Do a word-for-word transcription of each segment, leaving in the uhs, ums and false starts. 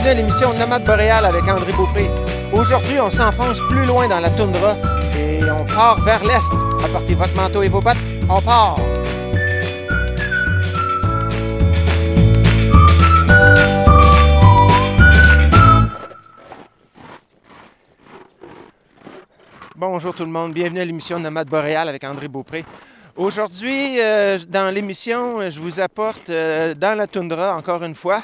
bienvenue à l'émission Nomade boréal avec André Beaupré. Aujourd'hui, on s'enfonce plus loin dans la toundra et on part vers l'est. Apportez votre manteau et vos bottes, on part! Bonjour tout le monde, bienvenue à l'émission Nomade boréal avec André Beaupré. Aujourd'hui, euh, dans l'émission, je vous apporte euh, dans la toundra encore une fois.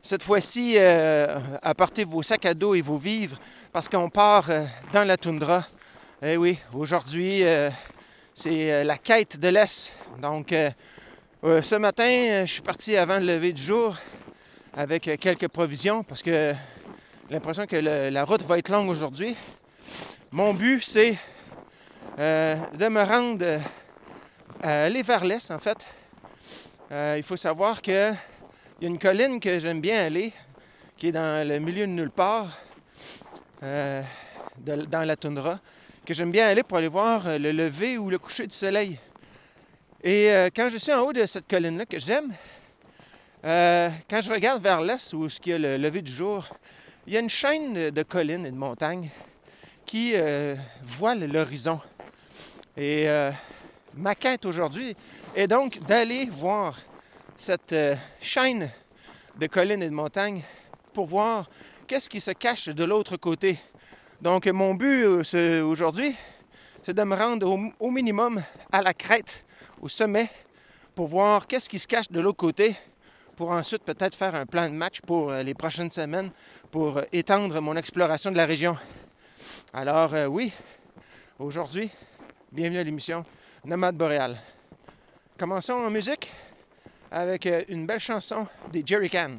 Cette fois-ci, euh, apportez vos sacs à dos et vos vivres parce qu'on part euh, dans la toundra. Eh oui, aujourd'hui, euh, c'est euh, la quête de l'Est. Donc, euh, euh, ce matin, euh, je suis parti avant le lever du jour avec euh, quelques provisions parce que euh, j'ai l'impression que le, la route va être longue aujourd'hui. Mon but, c'est euh, de me rendre... Euh, Euh, aller vers l'est, en fait. Euh, il faut savoir qu'il y a une colline que j'aime bien aller, qui est dans le milieu de nulle part, euh, de, dans la toundra, que j'aime bien aller pour aller voir le lever ou le coucher du soleil. Et euh, quand je suis en haut de cette colline-là, que j'aime, euh, quand je regarde vers l'est, où il y a le lever du jour, il y a une chaîne de collines et de montagnes qui euh, voile l'horizon. Et... Euh, Ma quête aujourd'hui est donc d'aller voir cette euh, chaîne de collines et de montagnes pour voir qu'est-ce qui se cache de l'autre côté. Donc mon but euh, aujourd'hui, c'est de me rendre au, au minimum à la crête, au sommet, pour voir qu'est-ce qui se cache de l'autre côté, pour ensuite peut-être faire un plan de match pour euh, les prochaines semaines, pour euh, étendre mon exploration de la région. Alors euh, oui, aujourd'hui, bienvenue à l'émission Nomade boréal. Commençons en musique avec une belle chanson des Jerry Cans.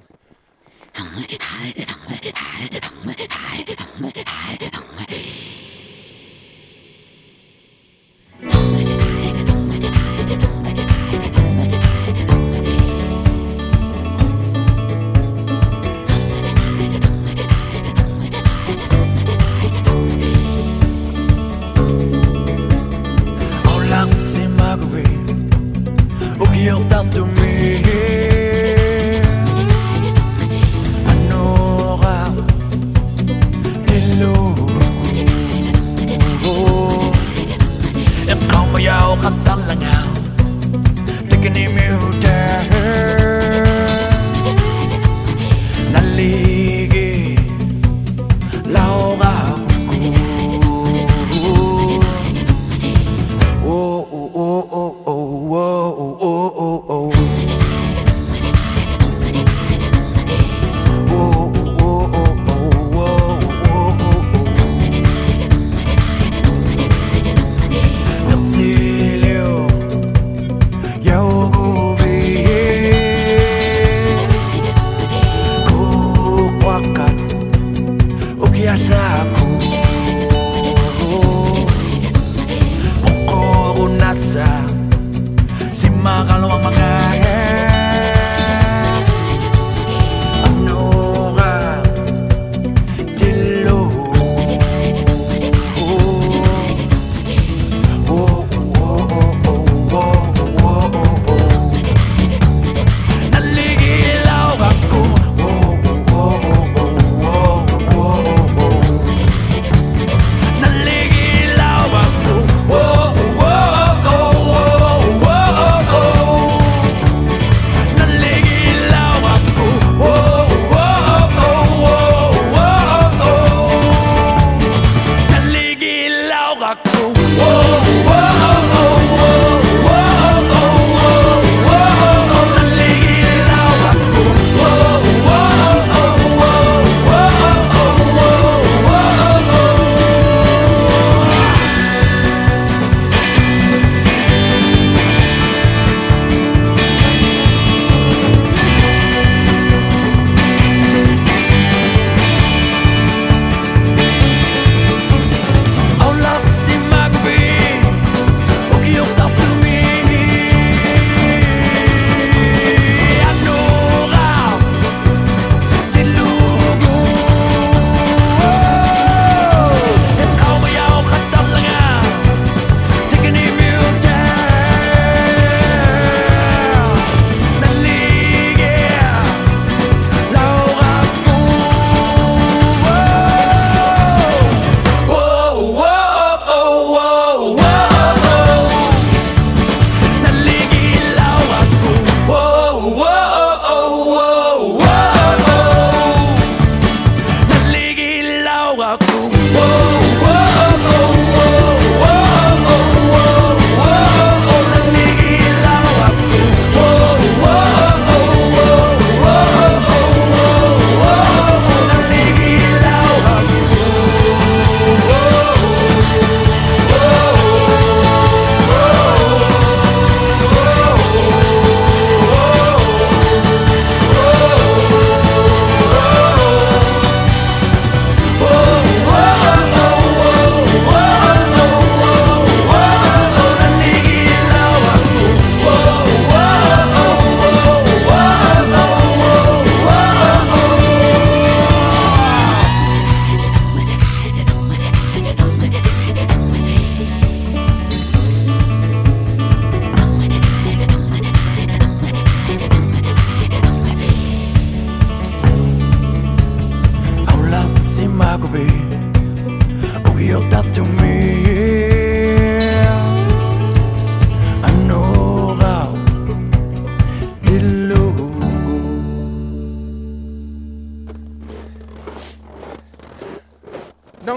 Be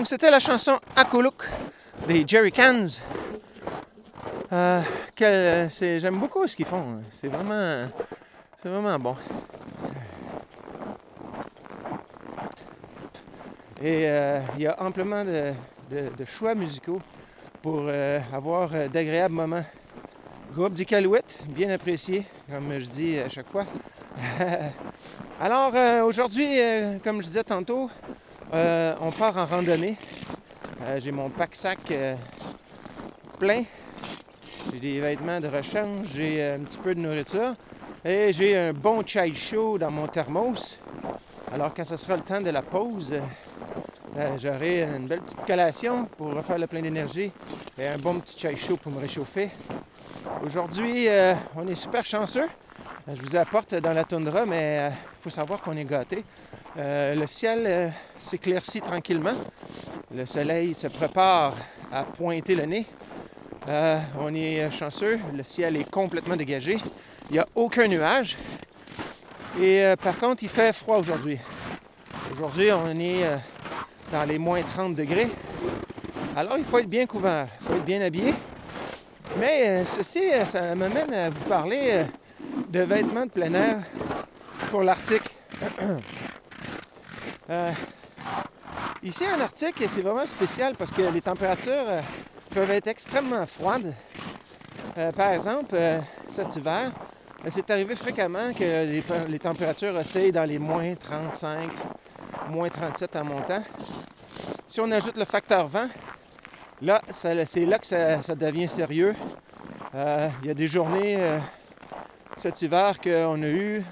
Donc c'était la chanson Akoluk des Jerry Cans. Euh, quel, c'est, j'aime beaucoup ce qu'ils font. C'est vraiment, c'est vraiment bon. Et euh, il y a amplement de, de, de choix musicaux pour euh, avoir d'agréables moments. Groupe d'Iqaluit, bien apprécié, comme je dis à chaque fois. Alors euh, aujourd'hui, euh, comme je disais tantôt, euh, on part en randonnée. Euh, j'ai mon pack-sac euh, plein. J'ai des vêtements de rechange, j'ai un petit peu de nourriture et j'ai un bon chai chaud dans mon thermos. Alors quand ce sera le temps de la pause, euh, j'aurai une belle petite collation pour refaire le plein d'énergie et un bon petit chai chaud pour me réchauffer. Aujourd'hui, euh, on est super chanceux. Je vous apporte dans la toundra, mais il euh, faut savoir qu'on est gâtés. Euh, le ciel euh, s'éclaircit tranquillement. Le soleil se prépare à pointer le nez. Euh, on est chanceux, le ciel est complètement dégagé, il n'y a aucun nuage et euh, par contre il fait froid aujourd'hui. Aujourd'hui on est euh, dans les moins trente degrés, alors il faut être bien couvert, il faut être bien habillé. Mais euh, ceci, ça m'amène à vous parler euh, de vêtements de plein air pour l'Arctique. euh, ici en Arctique c'est vraiment spécial parce que les températures... Euh, peuvent être extrêmement froides. Euh, par exemple, euh, cet hiver, euh, c'est arrivé fréquemment que les, les températures oscillent dans les moins trente-cinq, moins trente-sept en montant. Si on ajoute le facteur vent, là, ça, c'est là que ça, ça devient sérieux. Euh, il y a des journées euh, cet hiver qu'on a eu...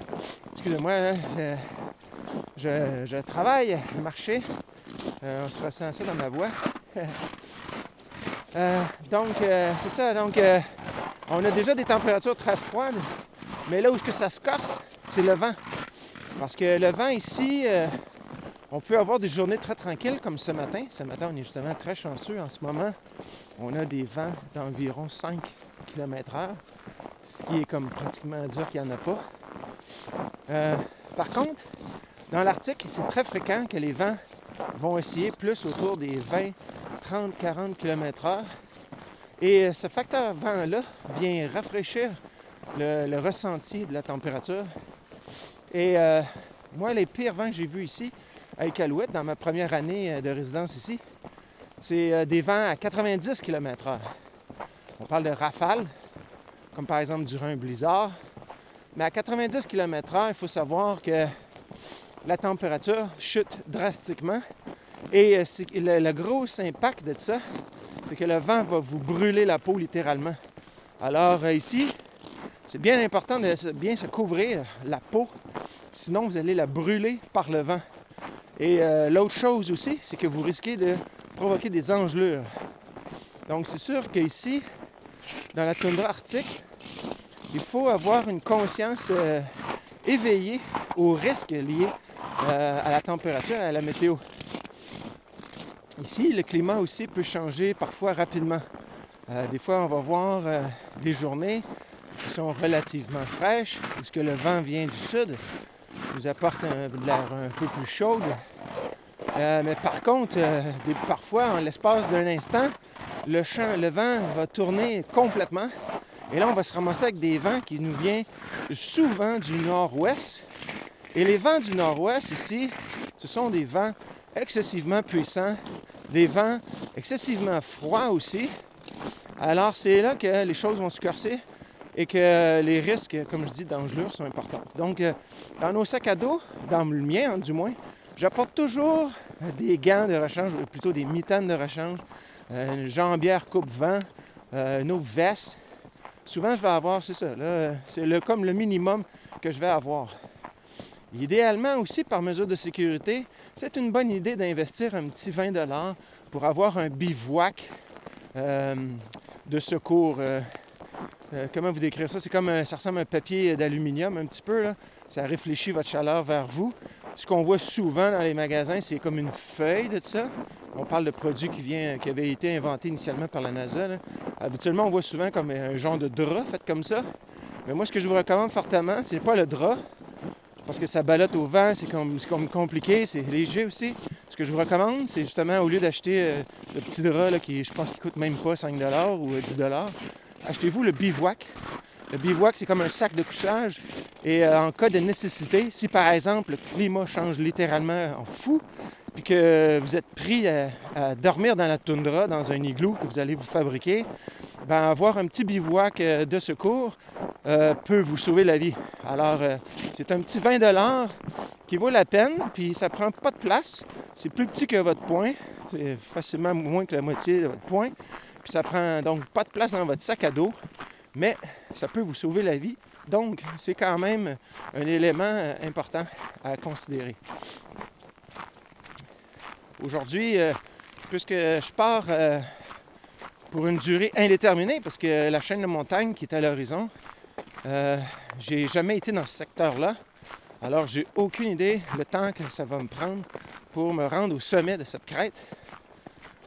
Excusez-moi, là, je, je, je travaille, je marchais. Euh, on se ressent ça dans ma voix. Euh, donc, euh, c'est ça. Donc, euh, on a déjà des températures très froides, mais là où que ça se corse, c'est le vent. Parce que le vent ici, euh, on peut avoir des journées très tranquilles comme ce matin. Ce matin, on est justement très chanceux. En ce moment, on a des vents d'environ cinq kilomètres heure, ce qui est comme pratiquement à dire qu'il n'y en a pas. Euh, par contre, dans l'Arctique, c'est très fréquent que les vents vont osciller plus autour des vingt, trente, quarante kilomètres heure. Et ce facteur vent-là vient rafraîchir le, le ressenti de la température. Et euh, moi, les pires vents que j'ai vus ici, à Iqaluit, dans ma première année de résidence ici, c'est euh, des vents à quatre-vingt-dix kilomètres heure. On parle de rafales, comme par exemple durant un blizzard. Mais à quatre-vingt-dix kilomètres heure, il faut savoir que la température chute drastiquement. Et le, le gros impact de ça, c'est que le vent va vous brûler la peau littéralement. Alors ici, c'est bien important de bien se couvrir la peau, sinon vous allez la brûler par le vent. Et euh, l'autre chose aussi, c'est que vous risquez de provoquer des engelures. Donc c'est sûr qu'ici, dans la toundra arctique, il faut avoir une conscience euh, éveillée aux risques liés euh, à la température et à la météo. Ici, le climat aussi peut changer parfois rapidement. Euh, des fois, on va voir euh, des journées qui sont relativement fraîches, puisque le vent vient du sud, nous apporte un, de l'air un peu plus chaude. Euh, mais par contre, euh, des, parfois, en l'espace d'un instant, le, champ, le vent va tourner complètement. Et là, on va se ramasser avec des vents qui nous viennent souvent du nord-ouest. Et les vents du nord-ouest ici, ce sont des vents excessivement puissants, des vents excessivement froids aussi. Alors c'est là que les choses vont se corser et que les risques, comme je dis, d'engelure sont importants. Donc dans nos sacs à dos, dans le mien hein, du moins, j'apporte toujours des gants de rechange, ou plutôt des mitaines de rechange, une jambière coupe-vent, euh, nos vestes. Souvent je vais avoir, c'est ça, là, c'est le, comme le minimum que je vais avoir. Idéalement aussi, par mesure de sécurité, c'est une bonne idée d'investir un petit vingt dollars pour avoir un bivouac euh, de secours. Euh, euh, comment vous décrire ça? C'est comme un, ça ressemble à un papier d'aluminium un petit peu, là. Ça réfléchit votre chaleur vers vous. Ce qu'on voit souvent dans les magasins, c'est comme une feuille de ça. On parle de produits qui, vient, qui avaient été inventés initialement par la NASA, là. Habituellement, on voit souvent comme un genre de drap fait comme ça. Mais moi, ce que je vous recommande fortement, c'est pas le drap, parce que ça ballotte au vent, c'est, com- c'est compliqué, c'est léger aussi. Ce que je vous recommande, c'est justement, au lieu d'acheter euh, le petit drap là, qui, je pense qu'il ne coûte même pas cinq dollars ou dix dollars, achetez-vous le bivouac. Le bivouac, c'est comme un sac de couchage. Et euh, en cas de nécessité, si par exemple le climat change littéralement en fou, puis que vous êtes pris à, à dormir dans la toundra, dans un igloo que vous allez vous fabriquer, ben avoir un petit bivouac euh, de secours euh, peut vous sauver la vie. Alors, euh, c'est un petit vingt dollars qui vaut la peine, puis ça prend pas de place. C'est plus petit que votre poing, c'est facilement moins que la moitié de votre poing. Puis ça prend donc pas de place dans votre sac à dos, mais ça peut vous sauver la vie. Donc, c'est quand même un élément important à considérer. Aujourd'hui, euh, puisque je pars euh, pour une durée indéterminée, parce que la chaîne de montagne qui est à l'horizon, euh, j'ai jamais été dans ce secteur-là. Alors, j'ai aucune idée le temps que ça va me prendre pour me rendre au sommet de cette crête.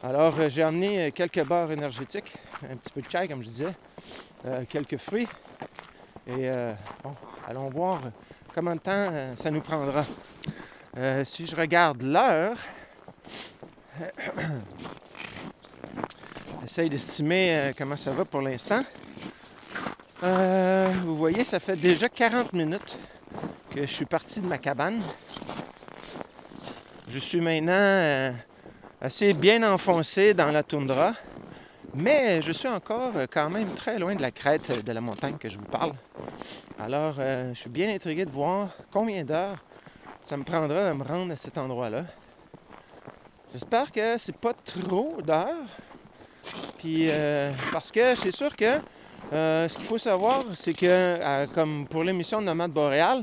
Alors, euh, j'ai emmené quelques barres énergétiques, un petit peu de chai, comme je disais, euh, quelques fruits. Et euh, bon, allons voir combien de temps euh, ça nous prendra. Euh, si je regarde l'heure... J'essaye d'estimer euh, comment ça va pour l'instant. Euh, vous voyez, ça fait déjà quarante minutes que je suis parti de ma cabane. Je suis maintenant euh, assez bien enfoncé dans la toundra, mais je suis encore euh, quand même très loin de la crête de la montagne que je vous parle. Alors, euh, je suis bien intrigué de voir combien d'heures ça me prendra à me rendre à cet endroit-là. J'espère que c'est pas trop d'heures, puis euh, parce que c'est sûr que euh, ce qu'il faut savoir, c'est que, euh, comme pour l'émission de Nomade boréal,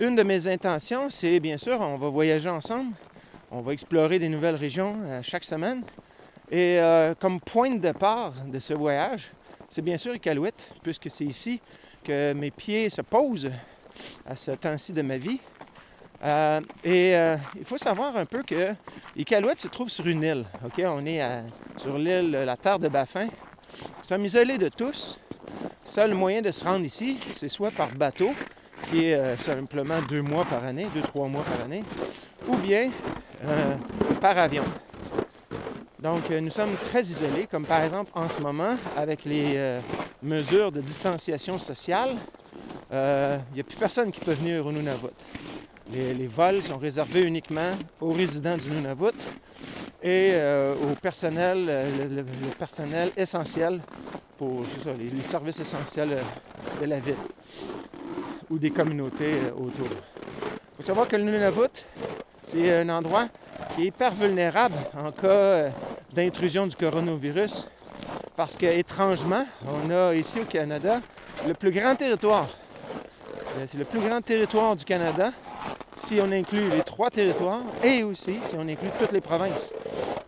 une de mes intentions, c'est bien sûr, on va voyager ensemble, on va explorer des nouvelles régions euh, chaque semaine, et euh, comme point de départ de ce voyage, c'est bien sûr Iqaluit, puisque c'est ici que mes pieds se posent à ce temps-ci de ma vie. Euh, et euh, il faut savoir un peu que Iqaluit se trouve sur une île. Okay? On est à, sur l'île la Terre de Baffin. Nous sommes isolés de tous. Seul moyen de se rendre ici, c'est soit par bateau, qui est euh, simplement deux mois par année, deux, trois mois par année, ou bien euh, par avion. Donc, euh, nous sommes très isolés, comme par exemple en ce moment, avec les euh, mesures de distanciation sociale, il euh, n'y a plus personne qui peut venir au Nunavut. Les, les vols sont réservés uniquement aux résidents du Nunavut et euh, au personnel, euh, le, le personnel essentiel pour c'est ça, les, les services essentiels de la ville ou des communautés autour. Il faut savoir que le Nunavut, c'est un endroit qui est hyper vulnérable en cas euh, d'intrusion du coronavirus parce qu'étrangement, on a ici au Canada le plus grand territoire. C'est le plus grand territoire du Canada. Si on inclut les trois territoires et aussi si on inclut toutes les provinces.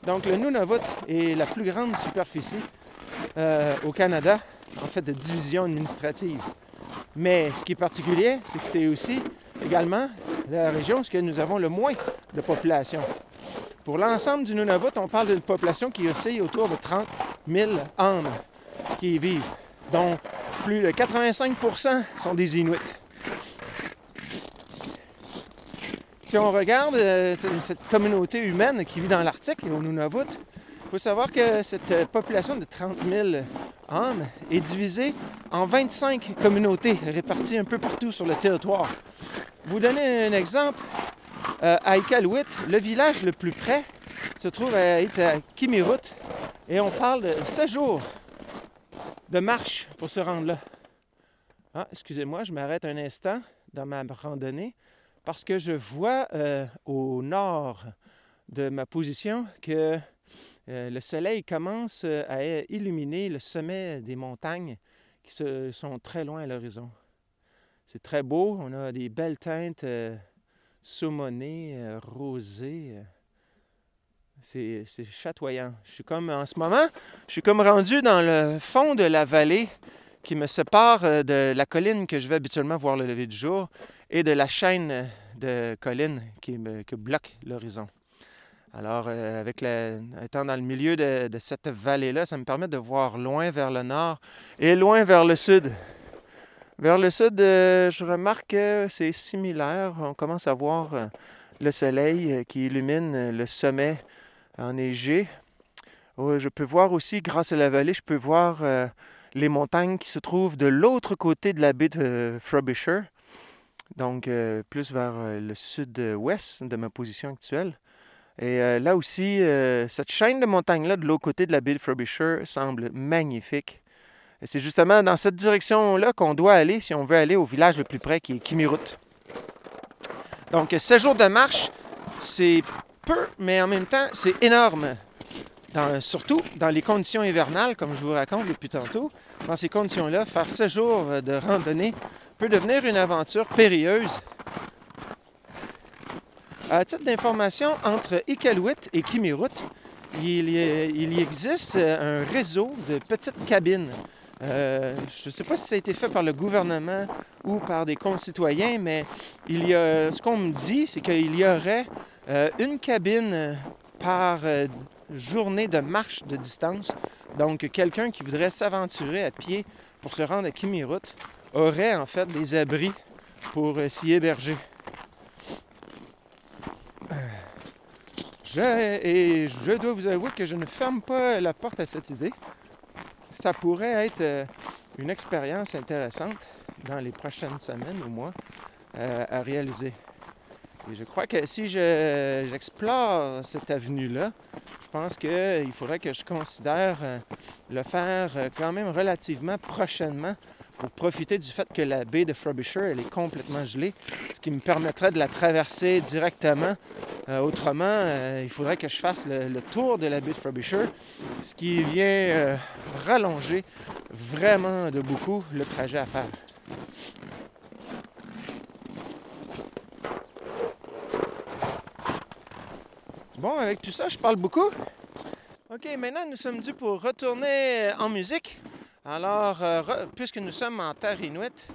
Donc, le Nunavut est la plus grande superficie euh, au Canada, en fait, de division administrative. Mais ce qui est particulier, c'est que c'est aussi également la région où nous avons le moins de population. Pour l'ensemble du Nunavut, on parle d'une population qui oscille autour de trente mille âmes qui y vivent, dont plus de quatre-vingt-cinq pour cent sont des Inuits. Si on regarde euh, cette communauté humaine qui vit dans l'Arctique et au Nunavut, il faut savoir que cette population de trente mille âmes est divisée en vingt-cinq communautés réparties un peu partout sur le territoire. Vous donnez un exemple, euh, à Iqaluit, le village le plus près se trouve à, est à Kimmirut et on parle de seize jours de marche pour se rendre là. Ah, excusez-moi, je m'arrête un instant dans ma randonnée. Parce que je vois euh, au nord de ma position que euh, le soleil commence à illuminer le sommet des montagnes qui se, sont très loin à l'horizon. C'est très beau, on a des belles teintes euh, saumonées, euh, rosées. C'est, c'est chatoyant. Je suis comme, en ce moment, je suis comme rendu dans le fond de la vallée qui me sépare de la colline que je vais habituellement voir le lever du jour et de la chaîne de collines qui me qui bloque l'horizon. Alors, euh, avec la, étant dans le milieu de, de cette vallée-là, ça me permet de voir loin vers le nord et loin vers le sud. Vers le sud, euh, je remarque que c'est similaire. On commence à voir euh, le soleil qui illumine le sommet enneigé. Je peux voir aussi, grâce à la vallée, je peux voir euh, les montagnes qui se trouvent de l'autre côté de la baie de Frobisher, donc euh, plus vers le sud-ouest de ma position actuelle. Et euh, là aussi, euh, cette chaîne de montagnes-là de l'autre côté de la baie de Frobisher semble magnifique. Et c'est justement dans cette direction-là qu'on doit aller si on veut aller au village le plus près, qui est Kimmirut. Donc, sept jours de marche, c'est peu, mais en même temps, c'est énorme. Dans, surtout dans les conditions hivernales, comme je vous raconte depuis tantôt, dans ces conditions-là, faire sept jours de randonnée peut devenir une aventure périlleuse. À titre d'information, entre Iqaluit et Kimmirut, il y, il y existe un réseau de petites cabines. Euh, je ne sais pas si ça a été fait par le gouvernement ou par des concitoyens, mais il y a, ce qu'on me dit, c'est qu'il y aurait euh, une cabine par euh, journée de marche de distance. Donc, quelqu'un qui voudrait s'aventurer à pied pour se rendre à Kimmirut aurait en fait des abris pour euh, s'y héberger. Je, et je dois vous avouer que je ne ferme pas la porte à cette idée. Ça pourrait être euh, une expérience intéressante dans les prochaines semaines ou mois euh, à réaliser. Et je crois que si je, j'explore cette avenue-là, je pense qu'il faudrait que je considère euh, le faire euh, quand même relativement prochainement pour profiter du fait que la baie de Frobisher, elle est complètement gelée, ce qui me permettrait de la traverser directement. Euh, autrement, euh, il faudrait que je fasse le, le tour de la baie de Frobisher, ce qui vient euh, rallonger vraiment de beaucoup le trajet à faire. Bon, avec tout ça, je parle beaucoup. OK, maintenant, nous sommes dus pour retourner en musique. Alors, euh, re, puisque nous sommes en terre inuit,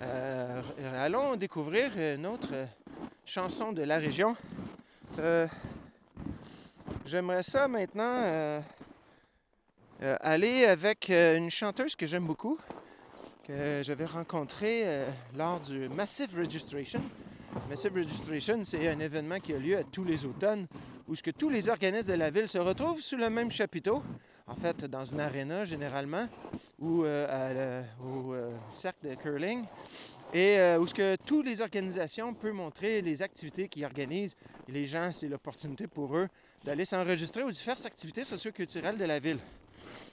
euh, allons découvrir une autre euh, chanson de la région. Euh, j'aimerais ça maintenant euh, euh, aller avec euh, une chanteuse que j'aime beaucoup, que j'avais rencontrée euh, lors du Massive Registration. Massive Registration, c'est un événement qui a lieu à tous les automnes, où ce que tous les organismes de la ville se retrouvent sous le même chapiteau, en fait dans une aréna généralement, ou euh, au euh, cercle de curling. Et euh, où ce que toutes les organisations peuvent montrer les activités qu'ils organisent. Et les gens, c'est l'opportunité pour eux d'aller s'enregistrer aux diverses activités socio-culturelles de la ville.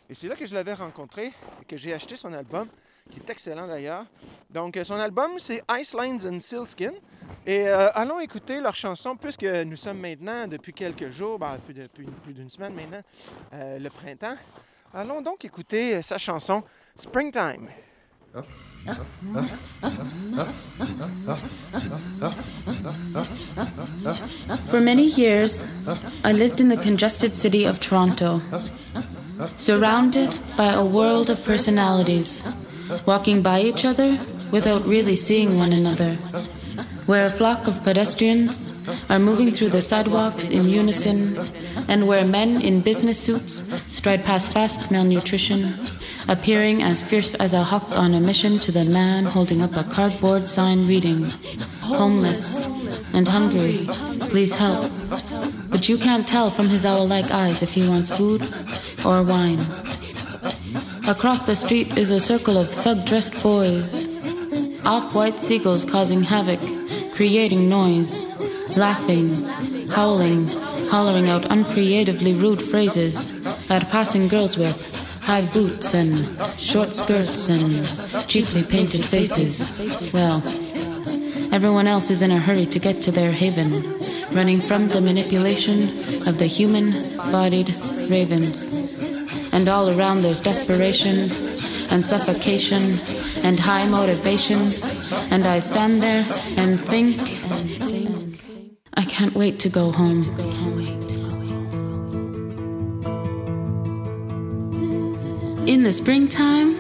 Et c'est là que je l'avais rencontré et que j'ai acheté son album, qui est excellent d'ailleurs. Donc, son album, c'est Ice Lines and Sealskin. Et euh, allons écouter leur chanson, puisque nous sommes maintenant, depuis quelques jours, ben, plus, de, plus, plus d'une semaine maintenant, euh, le printemps. Allons donc écouter sa chanson « Springtime ». Ah, ah, ah, ah, ah, ah, ah, ah, ah. For many years, I lived in the congested city of Toronto, surrounded by a world of personalities, walking by each other without really seeing one another, where a flock of pedestrians are moving through the sidewalks in unison, and where men in business suits stride past fast malnutrition, appearing as fierce as a hawk on a mission to the man holding up a cardboard sign reading, homeless and hungry, please help. But you can't tell from his owl-like eyes if he wants food or wine. Across the street is a circle of thug-dressed boys, off-white seagulls causing havoc, creating noise, laughing, howling, hollering out uncreatively rude phrases at passing girls with high boots and short skirts and cheaply painted faces. Well, everyone else is in a hurry to get to their haven, running from the manipulation of the human-bodied ravens. And all around there's desperation and suffocation and high motivations. And I stand there and think, I can't wait to go home. In the springtime,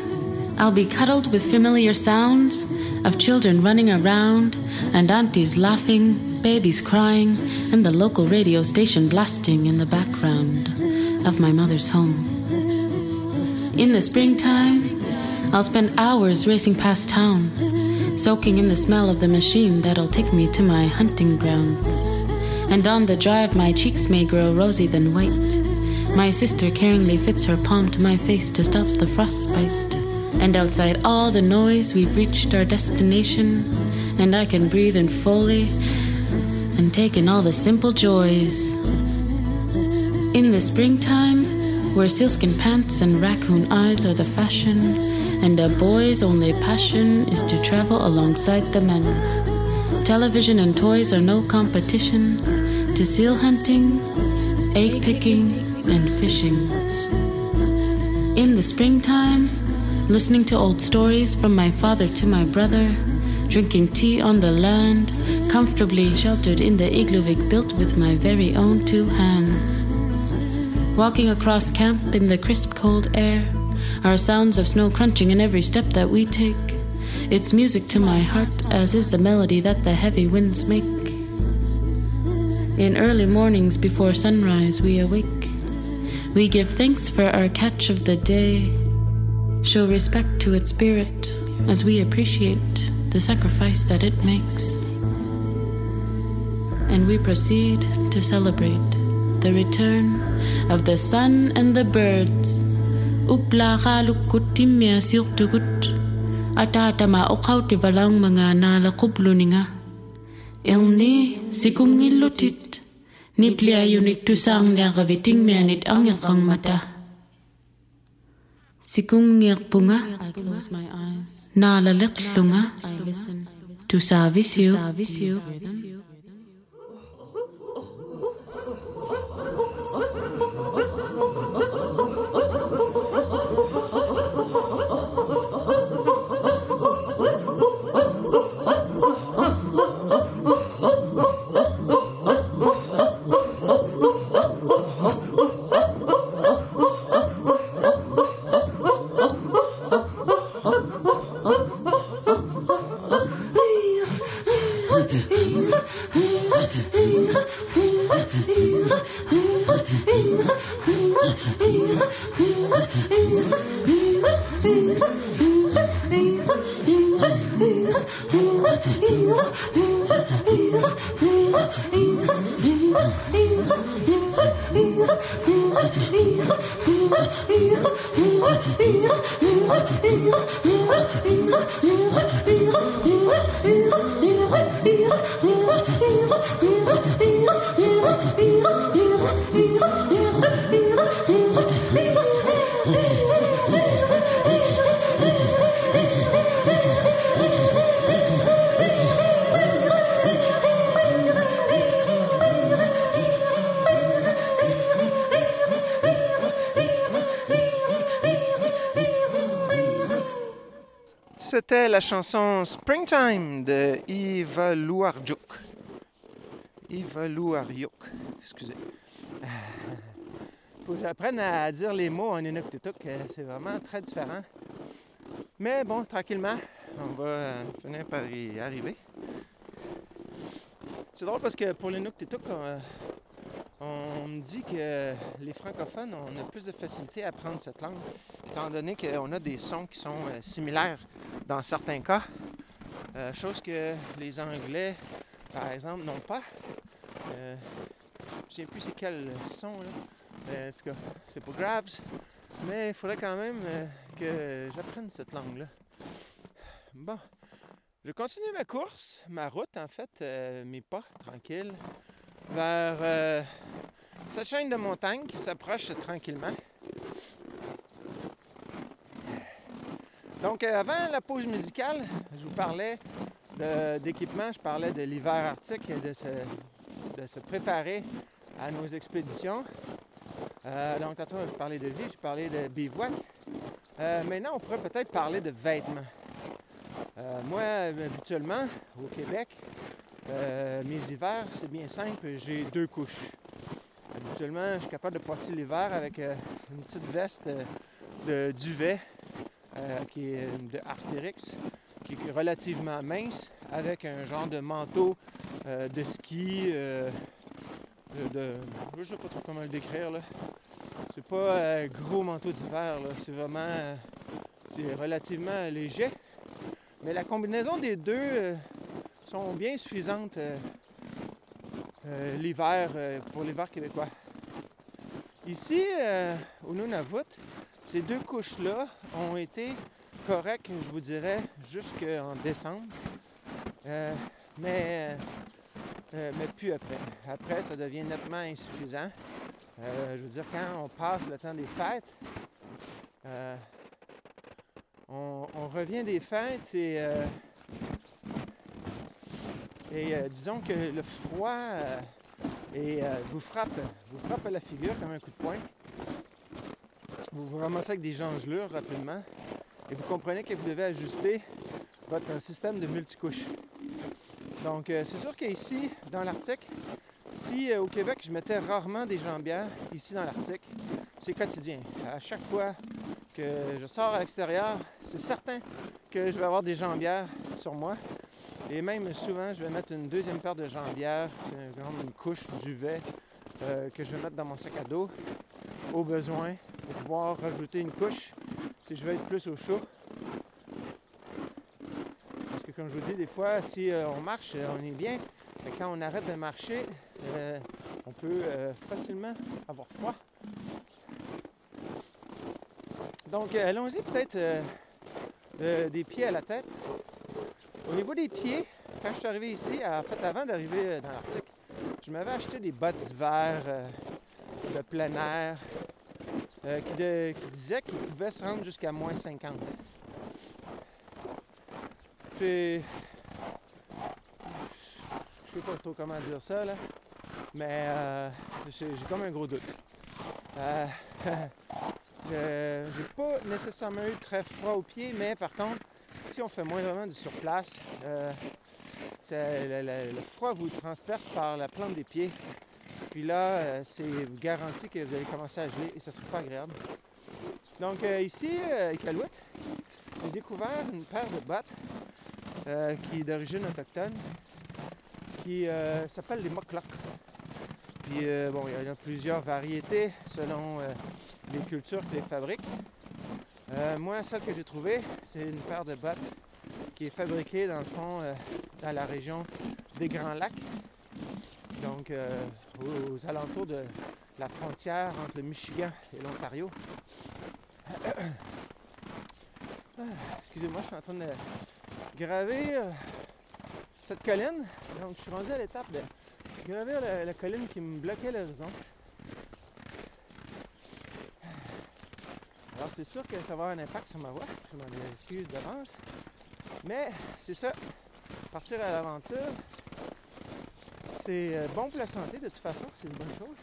I'll be cuddled with familiar sounds of children running around and aunties laughing, babies crying, and the local radio station blasting in the background of my mother's home. In the springtime, I'll spend hours racing past town, soaking in the smell of the machine that'll take me to my hunting grounds. and on the drive my cheeks may grow rosy than white. My sister caringly fits her palm to my face to stop the frostbite. And outside all the noise we've reached our destination, and I can breathe in fully and take in all the simple joys. In the springtime, where sealskin pants and raccoon eyes are the fashion, and a boy's only passion is to travel alongside the men. Television and toys are no competition to seal hunting, egg picking, and fishing. In the springtime, listening to old stories from my father to my brother, drinking tea on the land, comfortably sheltered in the igluvik built with my very own two hands. Walking across camp in the crisp cold air, are sounds of snow crunching in every step that we take. It's music to my heart, as is the melody that the heavy winds make. In early mornings before sunrise we awake. We give thanks for our catch of the day, show respect to its spirit, as we appreciate the sacrifice that it makes. And we proceed to celebrate the return of the sun and the birds. Upla kalukutimia siltugut, atatama okhautivalang mga nalakubluninga. Ilni sikungilutit, niplia yunik tusang nagaviting mianit ang yakang mata. Sikungirpunga, nalaliklunga, tusavisyu. C'était la chanson Springtime de Ivaluardjouk. Ivaluardjouk, excusez. Faut que j'apprenne à dire les mots en inuktitut, c'est vraiment très différent. Mais bon, tranquillement, on va finir par y arriver. C'est drôle parce que pour l'inuktitut, on, on me dit que les francophones, on a plus de facilité à apprendre cette langue, étant donné qu'on a des sons qui sont similaires. Dans certains cas, euh, chose que les Anglais, par exemple, n'ont pas. Euh, je ne sais plus c'est quel son, là. Euh, en tout cas, c'est pas grave. Mais il faudrait quand même euh, que j'apprenne cette langue-là. Bon, je continue ma course, ma route, en fait, euh, mes pas tranquilles, vers euh, cette chaîne de montagne qui s'approche tranquillement. Donc, euh, avant la pause musicale, je vous parlais de, d'équipement, je parlais de l'hiver arctique et de se, de se préparer à nos expéditions. Euh, donc, tantôt, je parlais de vie, je parlais de bivouac. Euh, maintenant, on pourrait peut-être parler de vêtements. Euh, moi, habituellement, au Québec, euh, mes hivers, c'est bien simple, j'ai deux couches. Habituellement, je suis capable de passer l'hiver avec euh, une petite veste euh, de duvet. Euh, qui est de Arc'teryx, qui est relativement mince, avec un genre de manteau euh, de ski, euh, de, de, je ne sais pas trop comment le décrire, là. C'est pas un euh, gros manteau d'hiver, là. C'est vraiment, euh, c'est relativement léger, mais la combinaison des deux euh, sont bien suffisantes euh, euh, l'hiver, euh, pour l'hiver québécois. Ici, euh, au Nunavut, ces deux couches-là ont été correctes, je vous dirais, jusqu'en décembre. Euh, mais, euh, mais plus après. Après, ça devient nettement insuffisant. Euh, je veux dire, quand on passe le temps des fêtes, euh, on, on revient des fêtes et, euh, et euh, disons que le froid euh, et, euh, vous frappe, vous frappe à la figure comme un coup de poing. Vous vous ramassez avec des changelures rapidement et vous comprenez que vous devez ajuster votre système de multicouches. Donc, euh, c'est sûr qu'ici, dans l'Arctique, si euh, au Québec, je mettais rarement des jambières, ici dans l'Arctique, c'est quotidien. À chaque fois que je sors à l'extérieur, c'est certain que je vais avoir des jambières sur moi. Et même souvent, je vais mettre une deuxième paire de jambières, une, une couche duvet euh, que je vais mettre dans mon sac à dos, au besoin, pour pouvoir rajouter une couche si je veux être plus au chaud. Parce que comme je vous dis, des fois, si euh, on marche, on est bien. Et quand on arrête de marcher, euh, on peut euh, facilement avoir froid. Donc, euh, allons-y peut-être euh, euh, des pieds à la tête. Au niveau des pieds, quand je suis arrivé ici, en fait, avant d'arriver dans l'Arctique, je m'avais acheté des bottes d'hiver euh, de plein air euh, qui, de, qui disaient qu'ils pouvaient se rendre jusqu'à moins cinquante. Puis, je sais pas trop comment dire ça, là, mais euh, j'ai, j'ai comme un gros doute. Euh, euh, j'ai pas nécessairement eu très froid aux pieds, mais par contre, si on fait moins vraiment du surplace, euh, le, le, le froid vous transperce par la plante des pieds. Puis là, euh, c'est vous garantit que vous allez commencer à geler et ça ne sera pas agréable. Donc euh, ici, à Iqaluit, j'ai découvert une paire de bottes euh, qui est d'origine autochtone, qui euh, s'appelle les mukluk. Puis euh, bon, il y en a plusieurs variétés selon euh, les cultures qui les fabriquent. Euh, moi, celle que j'ai trouvée, c'est une paire de bottes qui est fabriquée dans le fond, euh, dans la région des Grands Lacs. Donc, euh, aux, aux alentours de la frontière entre le Michigan et l'Ontario. Ah, excusez-moi, je suis en train de gravir cette colline. Donc, je suis rendu à l'étape de gravir la, la colline qui me bloquait l'horizon. Alors, c'est sûr que ça va avoir un impact sur ma voix. Je m'en excuse d'avance. Mais c'est ça. Partir à l'aventure, c'est bon pour la santé, de toute façon, c'est une bonne chose.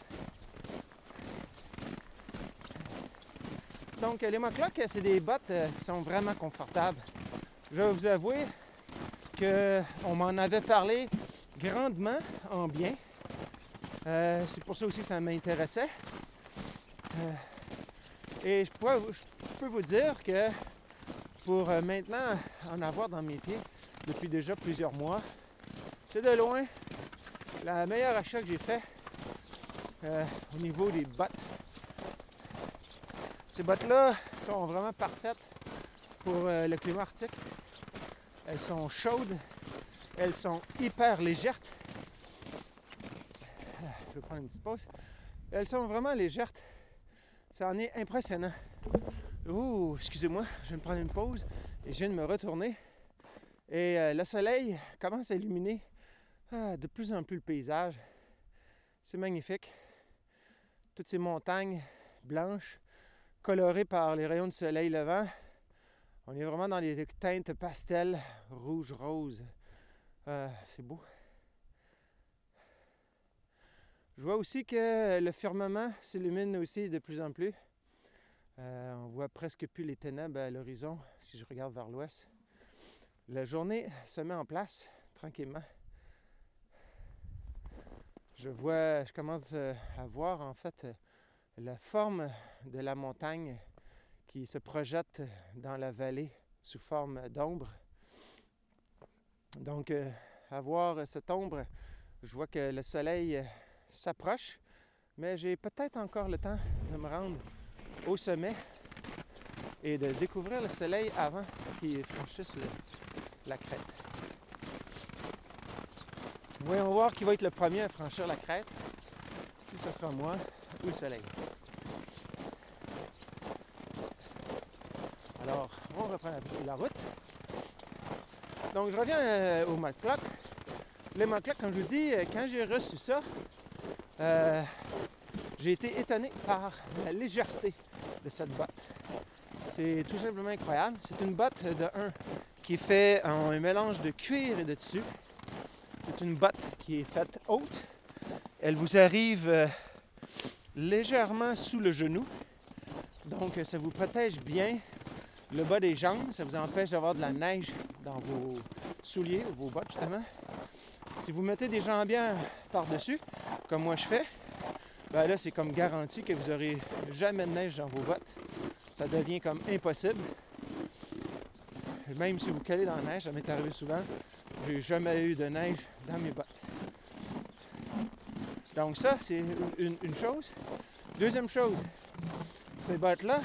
Donc, les mukluk, c'est des bottes qui sont vraiment confortables. Je vais vous avouer qu'on m'en avait parlé grandement en bien. Euh, c'est pour ça aussi que ça m'intéressait. Euh, Et je, pourrais, je peux vous dire que pour maintenant en avoir dans mes pieds depuis déjà plusieurs mois, c'est de loin la meilleure achat que j'ai fait euh, au niveau des bottes. Ces bottes-là sont vraiment parfaites pour euh, le climat arctique. Elles sont chaudes, elles sont hyper légères. Je vais prendre une petite pause. Elles sont vraiment légères. Ça en est impressionnant. Oh, excusez-moi, je viens de prendre une pause et je viens de me retourner. Et euh, le soleil commence à illuminer ah, de plus en plus le paysage. C'est magnifique. Toutes ces montagnes blanches, colorées par les rayons du soleil levant. On est vraiment dans les teintes pastel, rouge-rose. Euh, c'est beau. Je vois aussi que le firmament s'illumine aussi de plus en plus. Euh, on voit presque plus les ténèbres à l'horizon si je regarde vers l'ouest. La journée se met en place tranquillement. Je vois, je commence à voir en fait la forme de la montagne qui se projette dans la vallée sous forme d'ombre. Donc, euh, à voir cette ombre, je vois que le soleil s'approche, mais j'ai peut-être encore le temps de me rendre au sommet et de découvrir le soleil avant qu'il franchisse le, la crête. Voyons voir qui va être le premier à franchir la crête, si ce sera moi ou le soleil. Alors, on reprend la, la route. Donc, je reviens euh, au mukluk. Le mukluk, comme je vous dis, quand j'ai reçu ça, euh, j'ai été étonné par la légèreté de cette botte. C'est tout simplement incroyable. C'est une botte de un qui est faite en un mélange de cuir et de tissu. C'est une botte qui est faite haute. Elle vous arrive euh, légèrement sous le genou. Donc, ça vous protège bien le bas des jambes. Ça vous empêche d'avoir de la neige dans vos souliers ou vos bottes, justement. Si vous mettez des jambières par-dessus, comme moi je fais, ben là, c'est comme garanti que vous n'aurez jamais de neige dans vos bottes. Ça devient comme impossible. Même si vous calez dans la neige, ça m'est arrivé souvent, j'ai jamais eu de neige dans mes bottes. Donc ça, c'est une, une chose. Deuxième chose, ces bottes-là,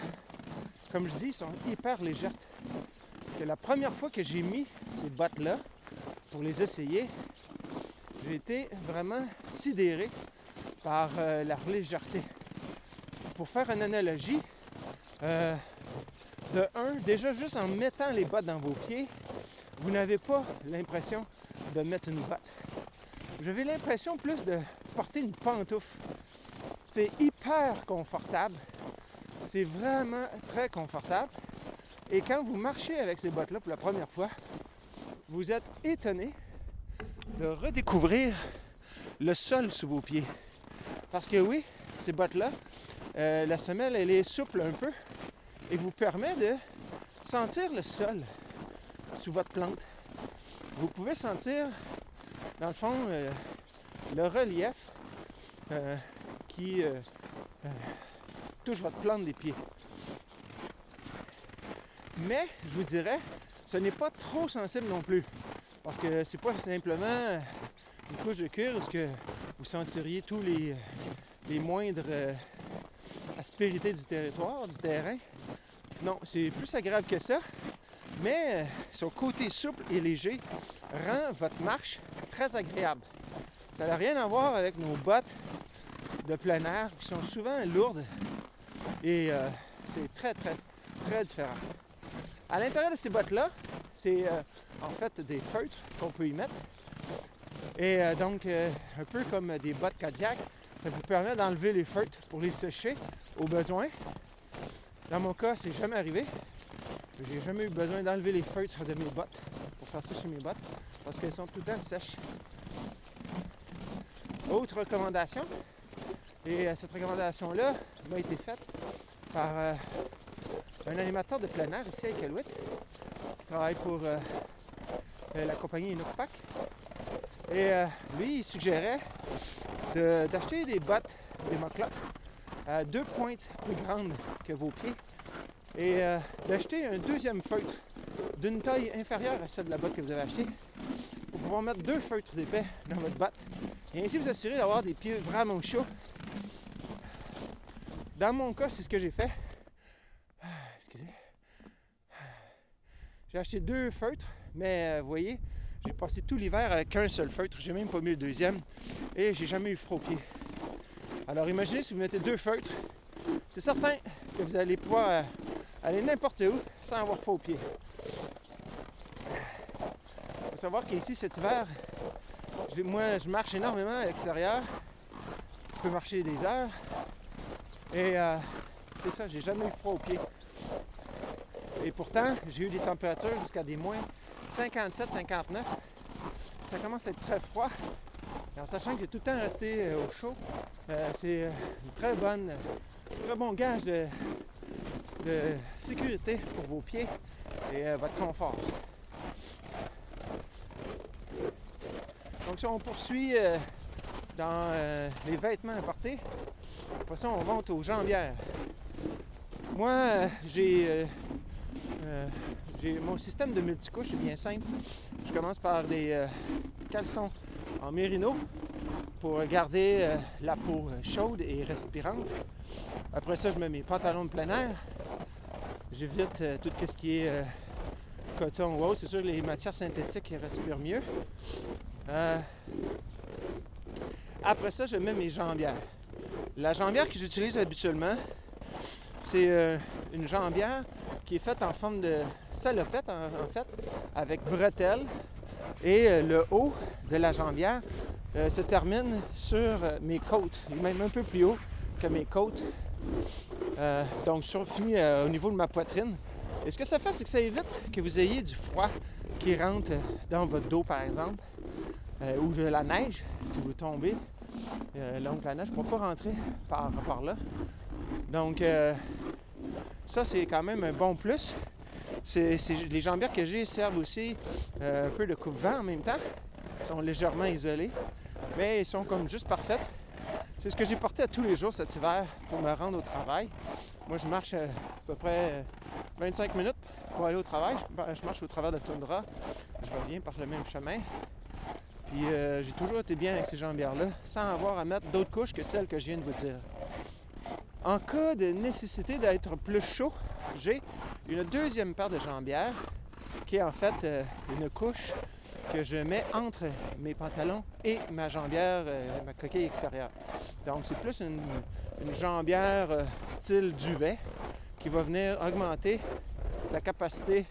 comme je dis, sont hyper légères. Que la première fois que j'ai mis ces bottes-là pour les essayer, j'ai été vraiment sidéré par euh, leur légèreté. Pour faire une analogie, euh, de un, déjà juste en mettant les bottes dans vos pieds, vous n'avez pas l'impression de mettre une botte. J'avais l'impression plus de porter une pantoufle. C'est hyper confortable. C'est vraiment très confortable. Et quand vous marchez avec ces bottes-là pour la première fois, vous êtes étonné de redécouvrir le sol sous vos pieds. Parce que oui, ces bottes-là, euh, la semelle, elle est souple un peu et vous permet de sentir le sol sous votre plante. Vous pouvez sentir, dans le fond, euh, le relief euh, qui euh, euh, touche votre plante des pieds. Mais, je vous dirais, ce n'est pas trop sensible non plus. Parce que c'est pas simplement une couche de cuir où que vous sentiriez tous les, les moindres euh, aspérités du territoire, du terrain. Non, c'est plus agréable que ça. Mais son côté souple et léger rend votre marche très agréable. Ça n'a rien à voir avec nos bottes de plein air qui sont souvent lourdes et euh, c'est très, très, très différent. À l'intérieur de ces bottes-là, c'est euh, en fait des feutres qu'on peut y mettre. Et euh, donc, euh, un peu comme des bottes Kodiak, ça vous permet d'enlever les feutres pour les sécher au besoin. Dans mon cas, c'est jamais arrivé. J'ai jamais eu besoin d'enlever les feutres de mes bottes pour faire sécher mes bottes parce qu'elles sont tout le temps sèches. Autre recommandation, et cette recommandation-là m'a été faite par euh, un animateur de plein air ici à Iqaluit qui travaille pour euh, la compagnie Inukpak. Et euh, lui, il suggérait de, d'acheter des bottes, des mukluks, à deux pointes plus grandes que vos pieds. Et euh, d'acheter un deuxième feutre d'une taille inférieure à celle de la botte que vous avez achetée pour pouvoir mettre deux feutres d'épais dans votre botte et ainsi vous assurer d'avoir des pieds vraiment chauds. Dans mon cas, c'est ce que j'ai fait. Excusez. J'ai acheté deux feutres, mais euh, vous voyez, j'ai passé tout l'hiver avec un seul feutre. J'ai même pas mis le deuxième et j'ai jamais eu froid aux pieds. Alors imaginez si vous mettez deux feutres, c'est certain que vous allez pouvoir Euh, aller n'importe où sans avoir froid aux pieds. Il faut savoir qu'ici cet hiver, je, moi je marche énormément à l'extérieur. Je peux marcher des heures. Et euh, c'est ça, j'ai jamais eu froid aux pieds. Et pourtant, j'ai eu des températures jusqu'à des moins cinquante-sept, cinquante-neuf. Ça commence à être très froid. Et en sachant que j'ai tout le temps resté euh, au chaud, euh, c'est euh, une très bonne, euh, très bon gage de. de sécurité pour vos pieds et euh, votre confort. Donc si on poursuit euh, dans euh, les vêtements à porter, après ça on monte aux jambières. Moi euh, j'ai, euh, euh, j'ai mon système de multicouche est bien simple. Je commence par des euh, caleçons en mérino pour garder euh, la peau chaude et respirante. Après ça je mets mes pantalons de plein air. J'évite euh, tout ce qui est euh, coton ou autre. C'est sûr que les matières synthétiques respirent mieux. Euh, Après ça, je mets mes jambières. La jambière que j'utilise habituellement, c'est euh, une jambière qui est faite en forme de salopette, en, en fait, avec bretelles. Et euh, le haut de la jambière euh, se termine sur euh, mes côtes, et même un peu plus haut que mes côtes. Euh, donc, sur, fini euh, au niveau de ma poitrine. Et ce que ça fait, c'est que ça évite que vous ayez du froid qui rentre dans votre dos, par exemple, euh, ou de la neige, si vous tombez. Euh, donc, la neige ne peut pas rentrer par, par là. Donc, euh, ça, c'est quand même un bon plus. C'est, c'est, les jambières que j'ai servent aussi euh, un peu de coupe-vent en même temps. Elles sont légèrement isolées, mais elles sont comme juste parfaites. C'est ce que j'ai porté à tous les jours cet hiver pour me rendre au travail. Moi, je marche à peu près vingt-cinq minutes pour aller au travail. Je marche au travers de la toundra. Je reviens par le même chemin. Puis euh, j'ai toujours été bien avec ces jambières-là, sans avoir à mettre d'autres couches que celles que je viens de vous dire. En cas de nécessité d'être plus chaud, j'ai une deuxième paire de jambières qui est en fait euh, une couche que je mets entre mes pantalons et ma jambière, euh, ma coquille extérieure. Donc c'est plus une, une jambière euh, style duvet qui va venir augmenter la capacité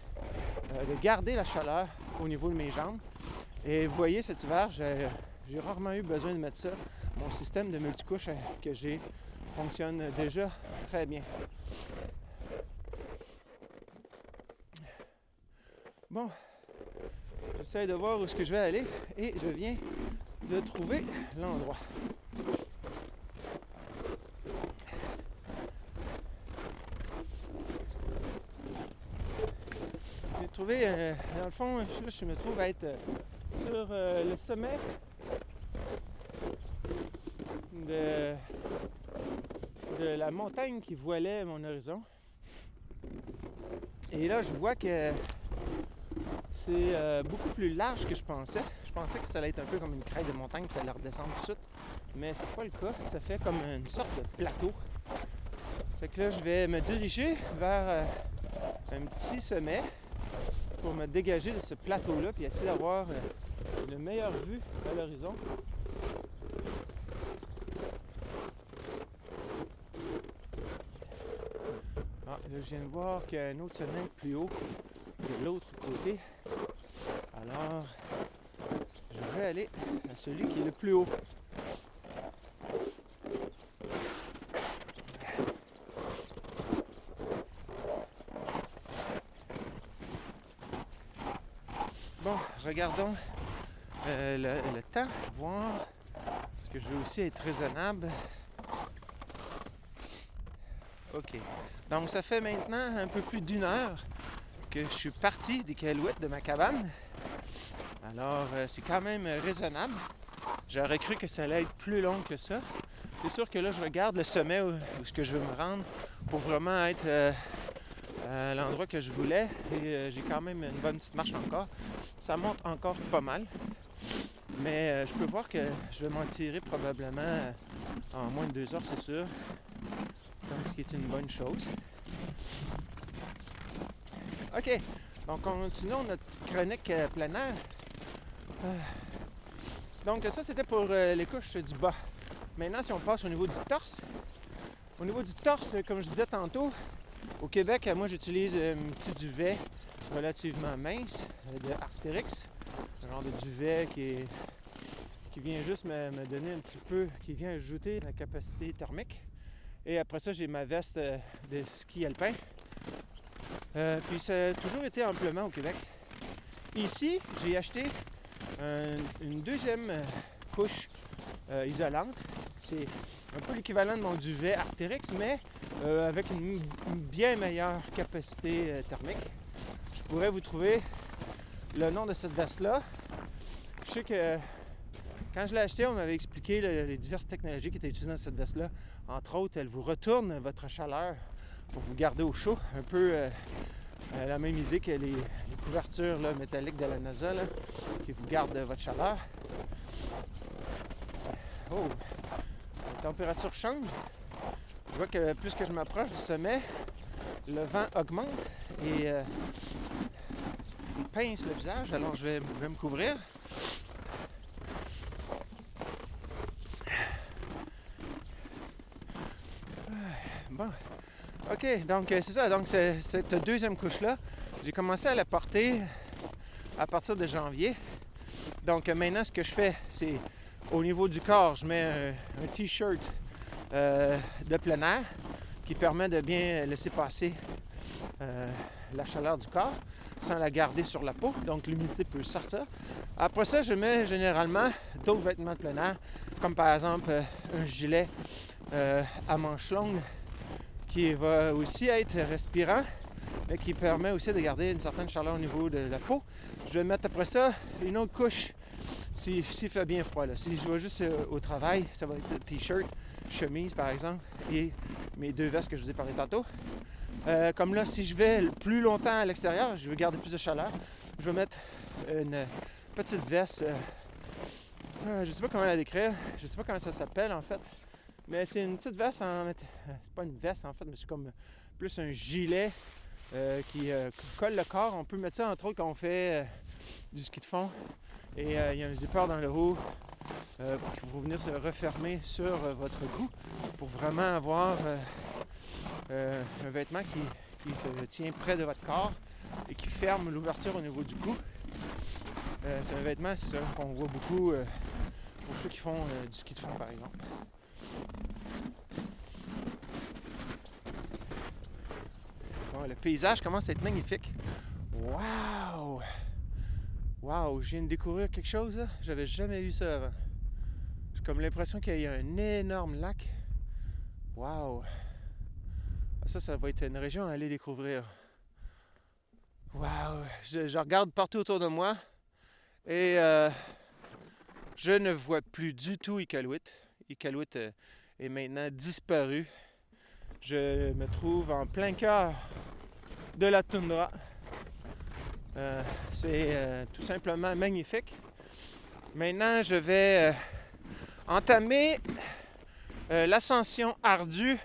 euh, de garder la chaleur au niveau de mes jambes. Et vous voyez, cet hiver, j'ai, j'ai rarement eu besoin de mettre ça. Mon système de multicouche que j'ai fonctionne déjà très bien. Bon. J'essaie de voir où est-ce que je vais aller et je viens de trouver l'endroit. J'ai trouvé, euh, dans le fond, je, je me trouve à être sur euh, le sommet de, de la montagne qui voilait mon horizon. Et là, je vois que c'est euh, beaucoup plus large que je pensais. Je pensais que ça allait être un peu comme une crête de montagne puis ça allait redescendre tout de suite. Mais c'est pas le cas. Ça fait comme une sorte de plateau. Fait que là, je vais me diriger vers euh, un petit sommet pour me dégager de ce plateau-là puis essayer d'avoir euh, une meilleure vue à l'horizon. Ah, là, je viens de voir qu'il y a un autre sommet plus haut de l'autre côté. Alors, je vais aller à celui qui est le plus haut. Bon, regardons euh, le, le temps, voir, parce que je veux aussi être raisonnable. Ok, donc ça fait maintenant un peu plus d'une heure que je suis parti des Iqaluit de ma cabane. Alors, euh, c'est quand même raisonnable. J'aurais cru que ça allait être plus long que ça. C'est sûr que là, je regarde le sommet où, où ce que je veux me rendre pour vraiment être euh, à l'endroit que je voulais. Et euh, j'ai quand même une bonne petite marche encore. Ça monte encore pas mal. Mais euh, je peux voir que je vais m'en tirer probablement en moins de deux heures, c'est sûr. Donc, ce qui est une bonne chose. Ok, donc continuons notre petite chronique euh, planaire. Euh, donc ça, c'était pour euh, les couches du bas. Maintenant, si on passe au niveau du torse, au niveau du torse, comme je disais tantôt, au Québec, moi, j'utilise euh, un petit duvet relativement mince euh, de Arc'teryx, un genre de duvet qui, est, qui vient juste me, me donner un petit peu, qui vient ajouter la capacité thermique. Et après ça, j'ai ma veste euh, de ski alpin. Euh, puis ça a toujours été amplement au Québec. Ici, j'ai acheté un, une deuxième couche euh, isolante. C'est un peu l'équivalent de mon duvet Arc'teryx, mais euh, avec une, une bien meilleure capacité euh, thermique. Je pourrais vous trouver le nom de cette veste-là. Je sais que quand je l'ai acheté, on m'avait expliqué le, les diverses technologies qui étaient utilisées dans cette veste-là. Entre autres, elle vous retourne votre chaleur pour vous garder au chaud, un peu euh, euh, la même idée que les, les couvertures là, métalliques de la NASA, là, qui vous gardent euh, votre chaleur. Oh! La température change. Je vois que plus que je m'approche du sommet, le vent augmente et euh, pince le visage, alors je vais, je vais me couvrir. Ok, donc c'est ça, donc cette deuxième couche-là, j'ai commencé à la porter à partir de janvier. Donc maintenant, ce que je fais, c'est au niveau du corps, je mets un, un t-shirt euh, de plein air qui permet de bien laisser passer euh, la chaleur du corps sans la garder sur la peau, donc l'humidité peut sortir. Après ça, je mets généralement d'autres vêtements de plein air, comme par exemple un gilet euh, à manches longues qui va aussi être respirant, mais qui permet aussi de garder une certaine chaleur au niveau de la peau. Je vais mettre après ça une autre couche s'il si fait bien froid. Là. Si je vais juste euh, au travail, ça va être t-shirt, chemise par exemple, et mes deux vestes que je vous ai parlé tantôt. Euh, comme là, si je vais plus longtemps à l'extérieur, je veux garder plus de chaleur, je vais mettre une petite veste. Euh, euh, je ne sais pas comment la décrire, je ne sais pas comment ça s'appelle en fait, mais c'est une petite veste. En... C'est pas une veste en fait, mais c'est comme plus un gilet. Euh, qui euh, colle le corps. On peut mettre ça entre autres quand on fait euh, du ski de fond et il euh, y a un zipper dans le haut euh, pour, pour venir se refermer sur euh, votre cou pour vraiment avoir euh, euh, un vêtement qui, qui se tient près de votre corps et qui ferme l'ouverture au niveau du cou. Euh, c'est un vêtement, c'est ça, qu'on voit beaucoup euh, pour ceux qui font euh, du ski de fond par exemple. Le paysage commence à être magnifique. Waouh! Waouh! Je viens de découvrir quelque chose, là. J'avais jamais vu ça avant. J'ai comme l'impression qu'il y a un énorme lac. Waouh! Ça, ça va être une région à aller découvrir. Waouh! Je, je regarde partout autour de moi et euh, je ne vois plus du tout Iqaluit. Iqaluit euh, est maintenant disparu. Je me trouve en plein cœur de la toundra. Euh, c'est euh, tout simplement magnifique. Maintenant, je vais euh, entamer euh, l'ascension ardue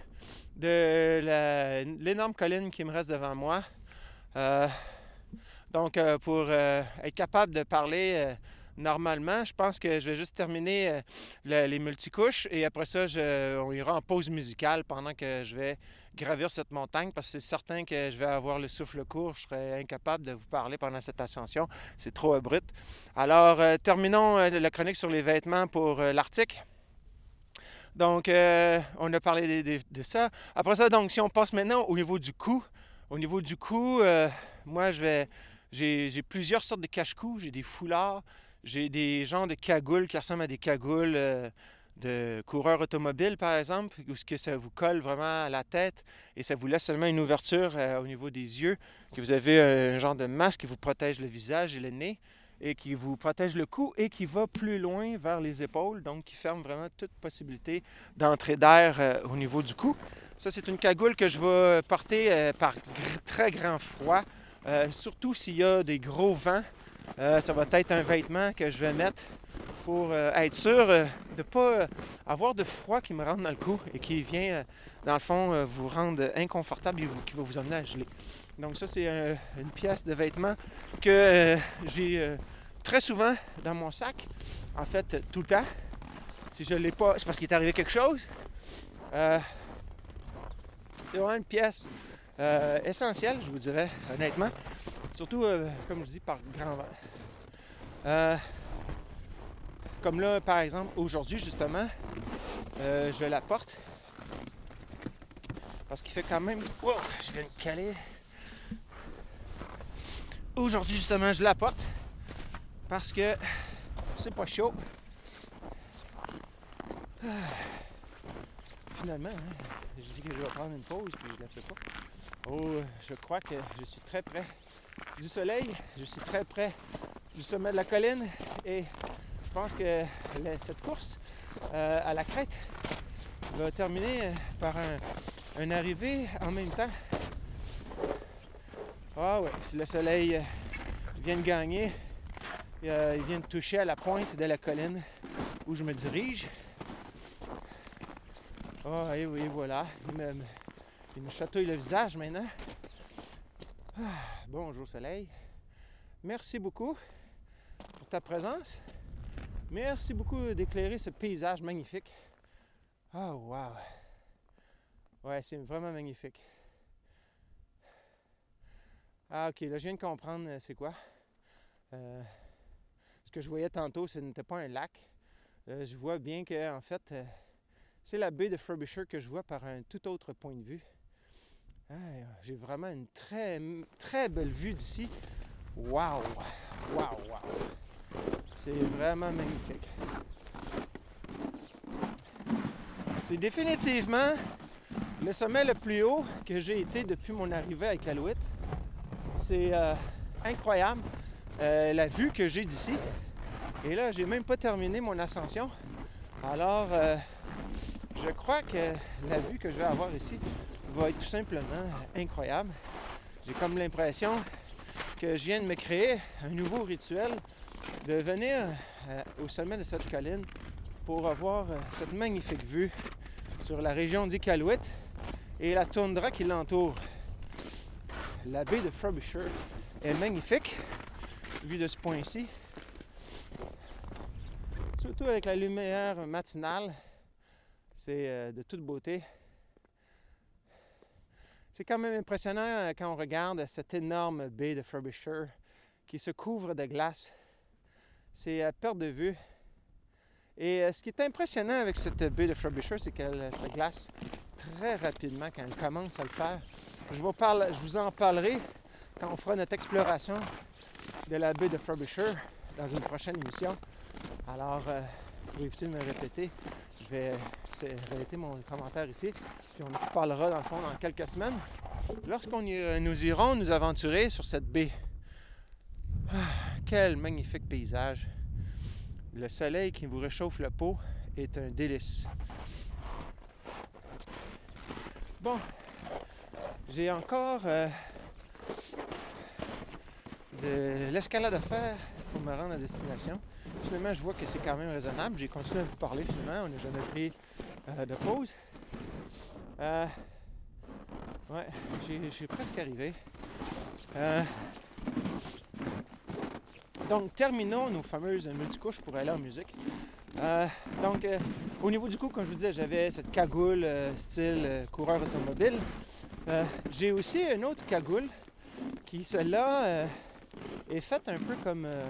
de la, l'énorme colline qui me reste devant moi. Euh, donc, euh, pour euh, être capable de parler euh, normalement, je pense que je vais juste terminer euh, le, les multicouches et après ça, je, on ira en pause musicale pendant que je vais gravir cette montagne parce que c'est certain que je vais avoir le souffle court. Je serais incapable de vous parler pendant cette ascension. C'est trop abrupt. Alors, euh, terminons euh, la chronique sur les vêtements pour euh, l'Arctique. Donc, euh, on a parlé de, de, de ça. Après ça, donc, si on passe maintenant au niveau du cou, au niveau du cou, euh, moi, je vais, j'ai, j'ai plusieurs sortes de cache-cou. J'ai des foulards. J'ai des genres de cagoules qui ressemblent à des cagoules euh, de coureurs automobiles, par exemple, où ce que ça vous colle vraiment à la tête et ça vous laisse seulement une ouverture euh, au niveau des yeux, que vous avez un genre de masque qui vous protège le visage et le nez et qui vous protège le cou et qui va plus loin vers les épaules, donc qui ferme vraiment toute possibilité d'entrée d'air euh, au niveau du cou. Ça, c'est une cagoule que je vais porter euh, par gr- très grand froid, euh, surtout s'il y a des gros vents. Euh, ça va être un vêtement que je vais mettre pour euh, être sûr euh, de ne pas euh, avoir de froid qui me rentre dans le cou et qui vient, euh, dans le fond, euh, vous rendre inconfortable et vous, qui va vous emmener à geler. Donc ça, c'est euh, une pièce de vêtement que euh, j'ai euh, très souvent dans mon sac. En fait, tout le temps. Si je ne l'ai pas, c'est parce qu'il est arrivé quelque chose. Euh, c'est vraiment une pièce euh, essentielle, je vous dirais, honnêtement. Surtout, euh, comme je dis, par grand vent. Euh, comme là, par exemple, aujourd'hui, justement, euh, je la porte. Parce qu'il fait quand même... Wow! Je viens de caler. Aujourd'hui, justement, je la porte. Parce que c'est pas chaud. Ah. Finalement, hein, je dis que je vais prendre une pause, puis je la fais pas. Oh, je crois que je suis très près du soleil. Je suis très près du sommet de la colline et je pense que la, cette course euh, à la crête va terminer par un, un arrivée en même temps. Ah ouais, si le soleil euh, vient de gagner, euh, il vient de toucher à la pointe de la colline où je me dirige. Ah, oh, et, et voilà, il me, il me chatouille le visage maintenant. Ah, bonjour soleil, merci beaucoup pour ta présence, merci beaucoup d'éclairer ce paysage magnifique. Ah, oh, wow, ouais, c'est vraiment magnifique. Ah, ok, là, je viens de comprendre c'est quoi. Euh, ce que je voyais tantôt, ce n'était pas un lac. Euh, je vois bien que, en fait, euh, c'est la baie de Frobisher que je vois par un tout autre point de vue. Ah, j'ai vraiment une très, très belle vue d'ici. Waouh! Waouh! Waouh! C'est vraiment magnifique. C'est définitivement le sommet le plus haut que j'ai été depuis mon arrivée à Iqaluit. C'est euh, incroyable euh, la vue que j'ai d'ici. Et là, j'ai même pas terminé mon ascension. Alors, euh, je crois que la vue que je vais avoir ici va être tout simplement incroyable. J'ai comme l'impression que je viens de me créer un nouveau rituel de venir euh, au sommet de cette colline pour avoir euh, cette magnifique vue sur la région d'Iqaluit et la toundra qui l'entoure. La baie de Frobisher est magnifique, vue de ce point-ci. Surtout avec la lumière matinale, c'est euh, de toute beauté. C'est quand même impressionnant quand on regarde cette énorme baie de Frobisher qui se couvre de glace. C'est à perte de vue. Et ce qui est impressionnant avec cette baie de Frobisher, c'est qu'elle se glace très rapidement quand elle commence à le faire. Je vous, parle, je vous en parlerai quand on fera notre exploration de la baie de Frobisher dans une prochaine émission. Alors, euh, je vais éviter de me répéter. Je vais arrêter mon commentaire ici, puis on en parlera dans le fond dans quelques semaines, lorsqu'on y, nous irons nous aventurer sur cette baie. Ah, quel magnifique paysage! Le soleil qui vous réchauffe la peau est un délice. Bon, j'ai encore euh, de l'escalade à faire pour me rendre à destination. Finalement, je vois que c'est quand même raisonnable. J'ai continué à vous parler, finalement. On n'a jamais pris euh, de pause. Euh, ouais, je suis presque arrivé. Euh, donc, terminons nos fameuses multicouches pour aller en musique. Euh, donc, euh, au niveau du cou, comme je vous disais, j'avais cette cagoule euh, style euh, coureur automobile. Euh, j'ai aussi une autre cagoule qui, celle-là, euh, est faite un peu comme... Euh,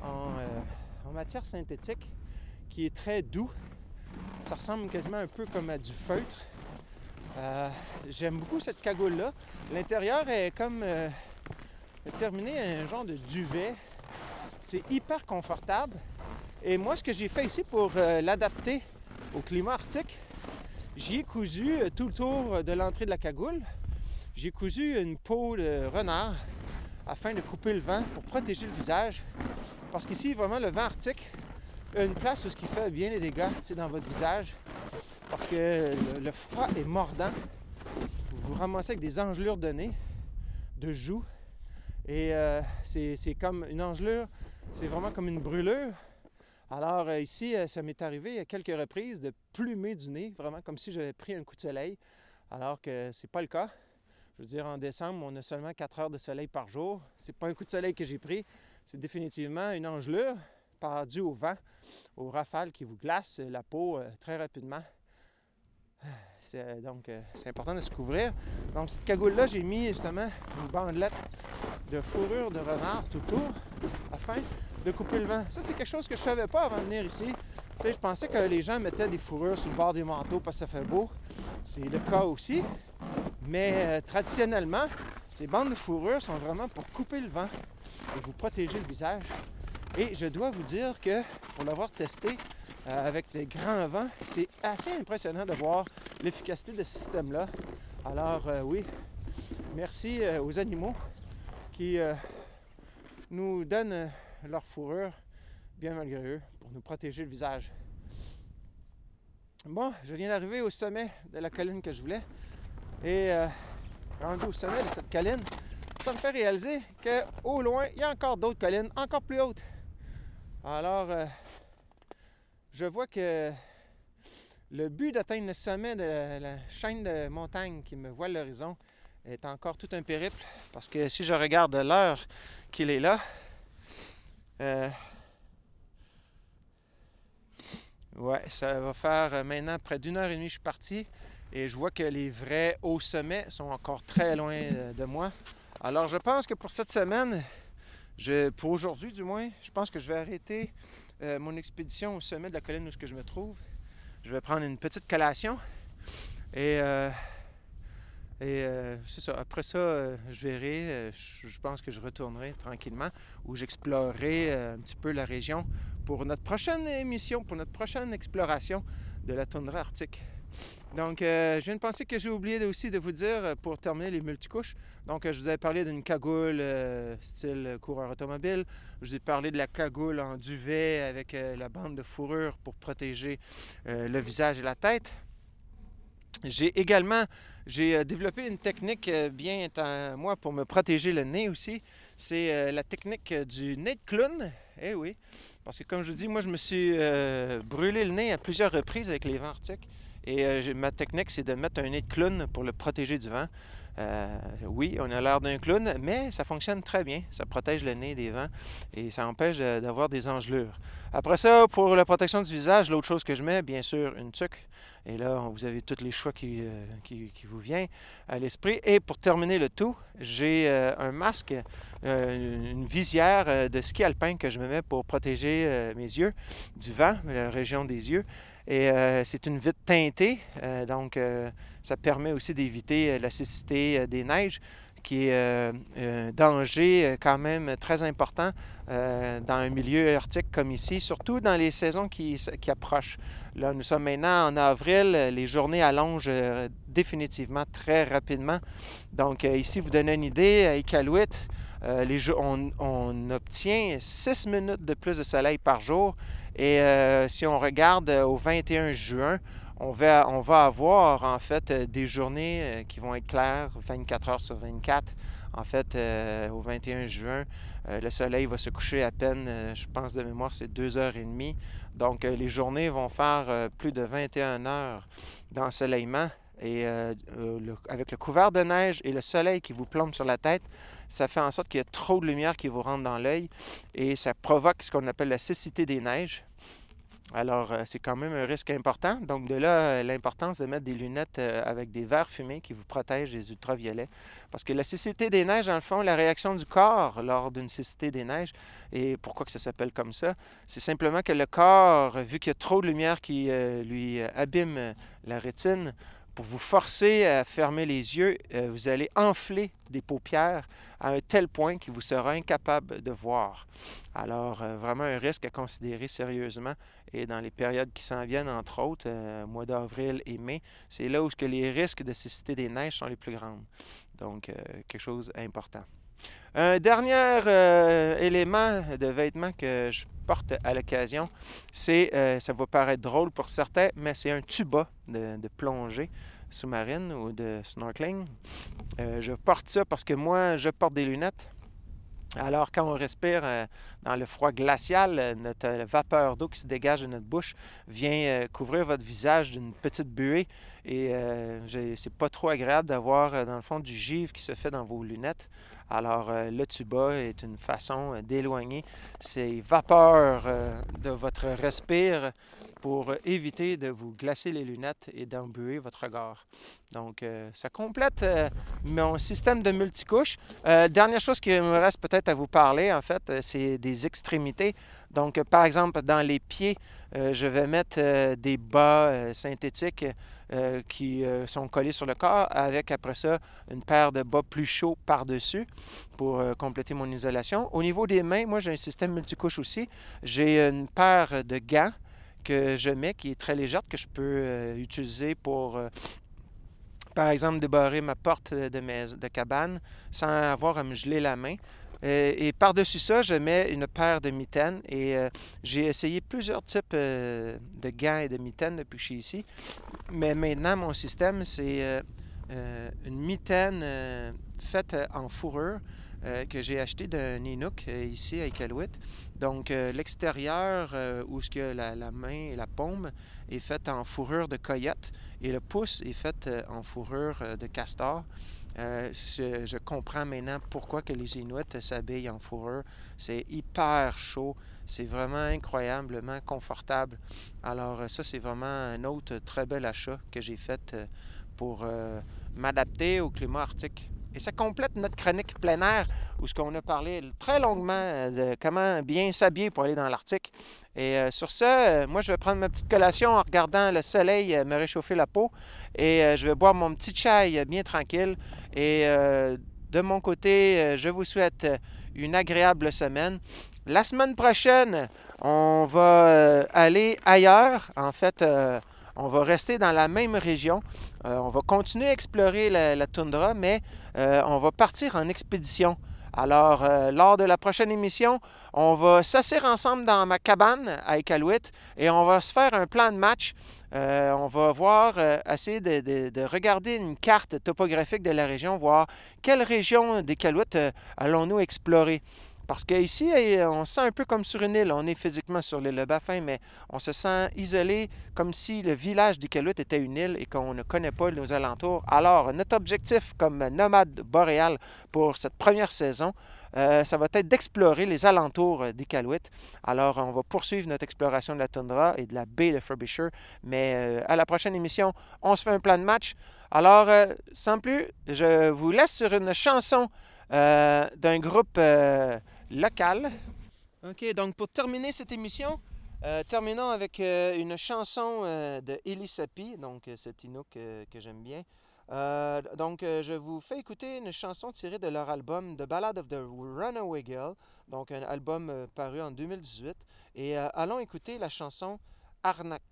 En, euh, en matière synthétique qui est très doux. Ça ressemble quasiment un peu comme à du feutre. Euh, j'aime beaucoup cette cagoule-là. L'intérieur est comme euh, terminé un genre de duvet. C'est hyper confortable. Et moi, ce que j'ai fait ici pour euh, l'adapter au climat arctique, j'y ai cousu euh, tout le tour de l'entrée de la cagoule. J'ai cousu une peau de renard afin de couper le vent pour protéger le visage. Parce qu'ici, vraiment, le vent arctique a une place où ce qui fait bien les dégâts, c'est dans votre visage. Parce que le, le froid est mordant. Vous vous ramassez avec des engelures de nez, de joues. Et euh, c'est, c'est comme une engelure, c'est vraiment comme une brûlure. Alors euh, ici, ça m'est arrivé à quelques reprises de plumer du nez, vraiment comme si j'avais pris un coup de soleil. Alors que c'est pas le cas. Je veux dire, en décembre, on a seulement quatre heures de soleil par jour. C'est pas un coup de soleil que j'ai pris. C'est définitivement une engelure due au vent, aux rafales qui vous glacent la peau euh, très rapidement. C'est, donc, euh, c'est important de se couvrir. Donc, cette cagoule-là, j'ai mis justement une bandelette de fourrure de renard tout autour afin de couper le vent. Ça, c'est quelque chose que je ne savais pas avant de venir ici. Tu sais, je pensais que les gens mettaient des fourrures sur le bord des manteaux parce que ça fait beau. C'est le cas aussi. Mais euh, traditionnellement, ces bandes de fourrure sont vraiment pour couper le vent et vous protéger le visage. Et je dois vous dire que, pour l'avoir testé euh, avec des grands vents, c'est assez impressionnant de voir l'efficacité de ce système-là. Alors euh, oui, merci euh, aux animaux qui euh, nous donnent euh, leur fourrure, bien malgré eux, pour nous protéger le visage. Bon, je viens d'arriver au sommet de la colline que je voulais. Et euh, rendu au sommet de cette colline, ça me fait réaliser qu'au loin, il y a encore d'autres collines, encore plus hautes. Alors, euh, je vois que le but d'atteindre le sommet de la chaîne de montagnes qui me voile l'horizon est encore tout un périple. Parce que si je regarde l'heure qu'il est là, euh, ouais, ça va faire maintenant près d'une heure et demie que je suis parti. Et je vois que les vrais hauts sommets sont encore très loin de moi. Alors, je pense que pour cette semaine, je, pour aujourd'hui du moins, je pense que je vais arrêter euh, mon expédition au sommet de la colline où je me trouve. Je vais prendre une petite collation et, euh, et euh, c'est ça. Après ça, euh, je verrai, euh, je, je pense que je retournerai tranquillement où j'explorerai euh, un petit peu la région pour notre prochaine émission, pour notre prochaine exploration de la toundra arctique. Donc, euh, je viens de penser que j'ai oublié aussi de vous dire, pour terminer les multicouches, donc euh, je vous avais parlé d'une cagoule euh, style coureur automobile, je vous ai parlé de la cagoule en duvet avec euh, la bande de fourrure pour protéger euh, le visage et la tête. J'ai également j'ai développé une technique euh, bien à moi pour me protéger le nez aussi, c'est euh, la technique du nez de clown, eh oui, parce que comme je vous dis, moi je me suis euh, brûlé le nez à plusieurs reprises avec les vents arctiques. Et euh, ma technique, c'est de mettre un nez de clown pour le protéger du vent. Euh, oui, on a l'air d'un clown, mais ça fonctionne très bien. Ça protège le nez des vents et ça empêche euh, d'avoir des engelures. Après ça, pour la protection du visage, l'autre chose que je mets, bien sûr, une tuque. Et là, vous avez tous les choix qui, euh, qui, qui vous viennent à l'esprit. Et pour terminer le tout, j'ai euh, un masque, euh, une visière euh, de ski alpin que je me mets pour protéger euh, mes yeux du vent, la région des yeux. Et euh, c'est une vitre teintée, euh, donc euh, ça permet aussi d'éviter euh, la cécité euh, des neiges, qui est euh, un danger euh, quand même très important euh, dans un milieu arctique comme ici, surtout dans les saisons qui, qui approchent. Là, nous sommes maintenant en avril, les journées allongent euh, définitivement très rapidement. Donc euh, ici, vous donnez une idée, à Iqaluit, euh, les jours, on, on obtient six minutes de plus de soleil par jour. Et euh, si on regarde euh, au vingt et un juin, on va, on va avoir en fait euh, des journées euh, qui vont être claires vingt-quatre heures sur vingt-quatre. En fait, euh, au vingt et un juin, euh, le soleil va se coucher à peine, euh, je pense de mémoire, c'est deux heures trente. Donc, euh, les journées vont faire euh, plus de vingt et une heures d'ensoleillement. Et euh, le, avec le couvert de neige et le soleil qui vous plombe sur la tête, ça fait en sorte qu'il y a trop de lumière qui vous rentre dans l'œil et ça provoque ce qu'on appelle la cécité des neiges. Alors, euh, c'est quand même un risque important. Donc, de là, euh, l'importance de mettre des lunettes euh, avec des verres fumés qui vous protègent des ultraviolets. Parce que la cécité des neiges, dans le fond, la réaction du corps lors d'une cécité des neiges, et pourquoi que ça s'appelle comme ça, c'est simplement que le corps, vu qu'il y a trop de lumière qui euh, lui euh, abîme la rétine, pour vous forcer à fermer les yeux, euh, vous allez enfler des paupières à un tel point qu'il vous sera incapable de voir. Alors, euh, vraiment un risque à considérer sérieusement. Et dans les périodes qui s'en viennent, entre autres, euh, mois d'avril et mai, c'est là où que les risques de cécité des neiges sont les plus grands. Donc, euh, quelque chose d'important. Un dernier euh, élément de vêtement que je porte à l'occasion, c'est, euh, ça va paraître drôle pour certains, mais c'est un tuba de, de plongée sous-marine ou de snorkeling. Euh, je porte ça parce que moi, je porte des lunettes. Alors, quand on respire euh, dans le froid glacial, euh, notre euh, vapeur d'eau qui se dégage de notre bouche vient euh, couvrir votre visage d'une petite buée. Et euh, c'est pas trop agréable d'avoir, euh, dans le fond, du givre qui se fait dans vos lunettes. Alors, euh, le tuba est une façon euh, d'éloigner ces vapeurs euh, de votre respire pour euh, éviter de vous glacer les lunettes et d'embuer votre regard. Donc, euh, ça complète euh, mon système de multicouches. Euh, dernière chose qui me reste peut-être à vous parler, en fait, c'est des extrémités. Donc, euh, par exemple, dans les pieds, euh, je vais mettre euh, des bas euh, synthétiques euh, qui euh, sont collés sur le corps, avec après ça une paire de bas plus chauds par-dessus pour euh, compléter mon isolation. Au niveau des mains, moi j'ai un système multicouche aussi. J'ai une paire de gants que je mets qui est très légère, que je peux euh, utiliser pour... Euh, par exemple, débarrer ma porte de, mes, de cabane sans avoir à me geler la main. Euh, et par-dessus ça, je mets une paire de mitaines. Et euh, j'ai essayé plusieurs types euh, de gants et de mitaines depuis que je suis ici. Mais maintenant, mon système, c'est euh, euh, une mitaine euh, faite en fourrure euh, que j'ai achetée d'un Inuk euh, ici à Iqaluit. Donc, euh, l'extérieur euh, où ce que la, la main et la paume est faite en fourrure de coyote. Et le pouce est fait euh, en fourrure euh, de castor. Euh, je, je comprends maintenant pourquoi que les Inuits euh, s'habillent en fourrure. C'est hyper chaud. C'est vraiment incroyablement confortable. Alors euh, ça, c'est vraiment un autre très bel achat que j'ai fait euh, pour euh, m'adapter au climat arctique. Et ça complète notre chronique plein air où ce qu'on a parlé très longuement de comment bien s'habiller pour aller dans l'Arctique. Et euh, sur ce, euh, moi, je vais prendre ma petite collation en regardant le soleil euh, me réchauffer la peau. Et euh, je vais boire mon petit chai euh, bien tranquille. Et euh, de mon côté, euh, je vous souhaite une agréable semaine. La semaine prochaine, on va euh, aller ailleurs. En fait, euh, on va rester dans la même région. Euh, on va continuer à explorer la, la toundra, mais euh, on va partir en expédition. Alors, euh, lors de la prochaine émission, on va s'asseoir ensemble dans ma cabane à Iqaluit et on va se faire un plan de match. Euh, on va voir, euh, essayer de, de, de regarder une carte topographique de la région, voir quelle région d'Iqaluit euh, allons-nous explorer. Parce qu'ici, on se sent un peu comme sur une île. On est physiquement sur l'île de Baffin, mais on se sent isolé, comme si le village d'Iqaluit était une île et qu'on ne connaît pas nos alentours. Alors, notre objectif comme nomade boréal pour cette première saison, euh, ça va être d'explorer les alentours d'Iqaluit. Alors, on va poursuivre notre exploration de la toundra et de la baie de Frobisher. Mais euh, à la prochaine émission, on se fait un plan de match. Alors, euh, sans plus, je vous laisse sur une chanson euh, d'un groupe... Euh, local. OK, donc pour terminer cette émission, euh, terminons avec euh, une chanson euh, de Elisapie, donc cet Inuk euh, que j'aime bien. Euh, donc euh, je vous fais écouter une chanson tirée de leur album The Ballad of the Runaway Girl, donc un album euh, paru en deux mille dix-huit. Et euh, allons écouter la chanson Arnak.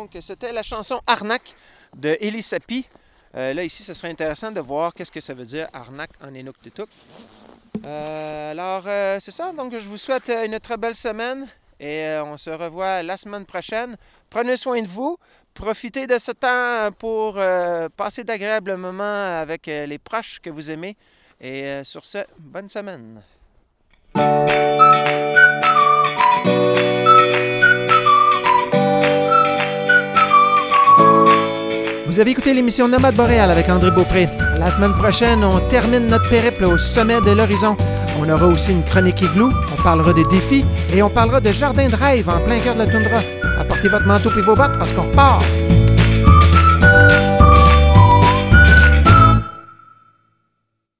Donc, c'était la chanson Arnak de Elisapie. Euh, là, ici, ce serait intéressant de voir qu'est-ce que ça veut dire Arnak en Inuktitut. Euh, alors, euh, c'est ça. Donc, je vous souhaite une très belle semaine et euh, on se revoit la semaine prochaine. Prenez soin de vous. Profitez de ce temps pour euh, passer d'agréables moments avec euh, les proches que vous aimez. Et euh, sur ce, bonne semaine. Vous avez écouté l'émission Nomade boréal avec André Beaupré. La semaine prochaine, on termine notre périple au sommet de l'horizon. On aura aussi une chronique igloo, on parlera des défis et on parlera de jardin de rêve en plein cœur de la toundra. Apportez votre manteau et vos bottes parce qu'on repart!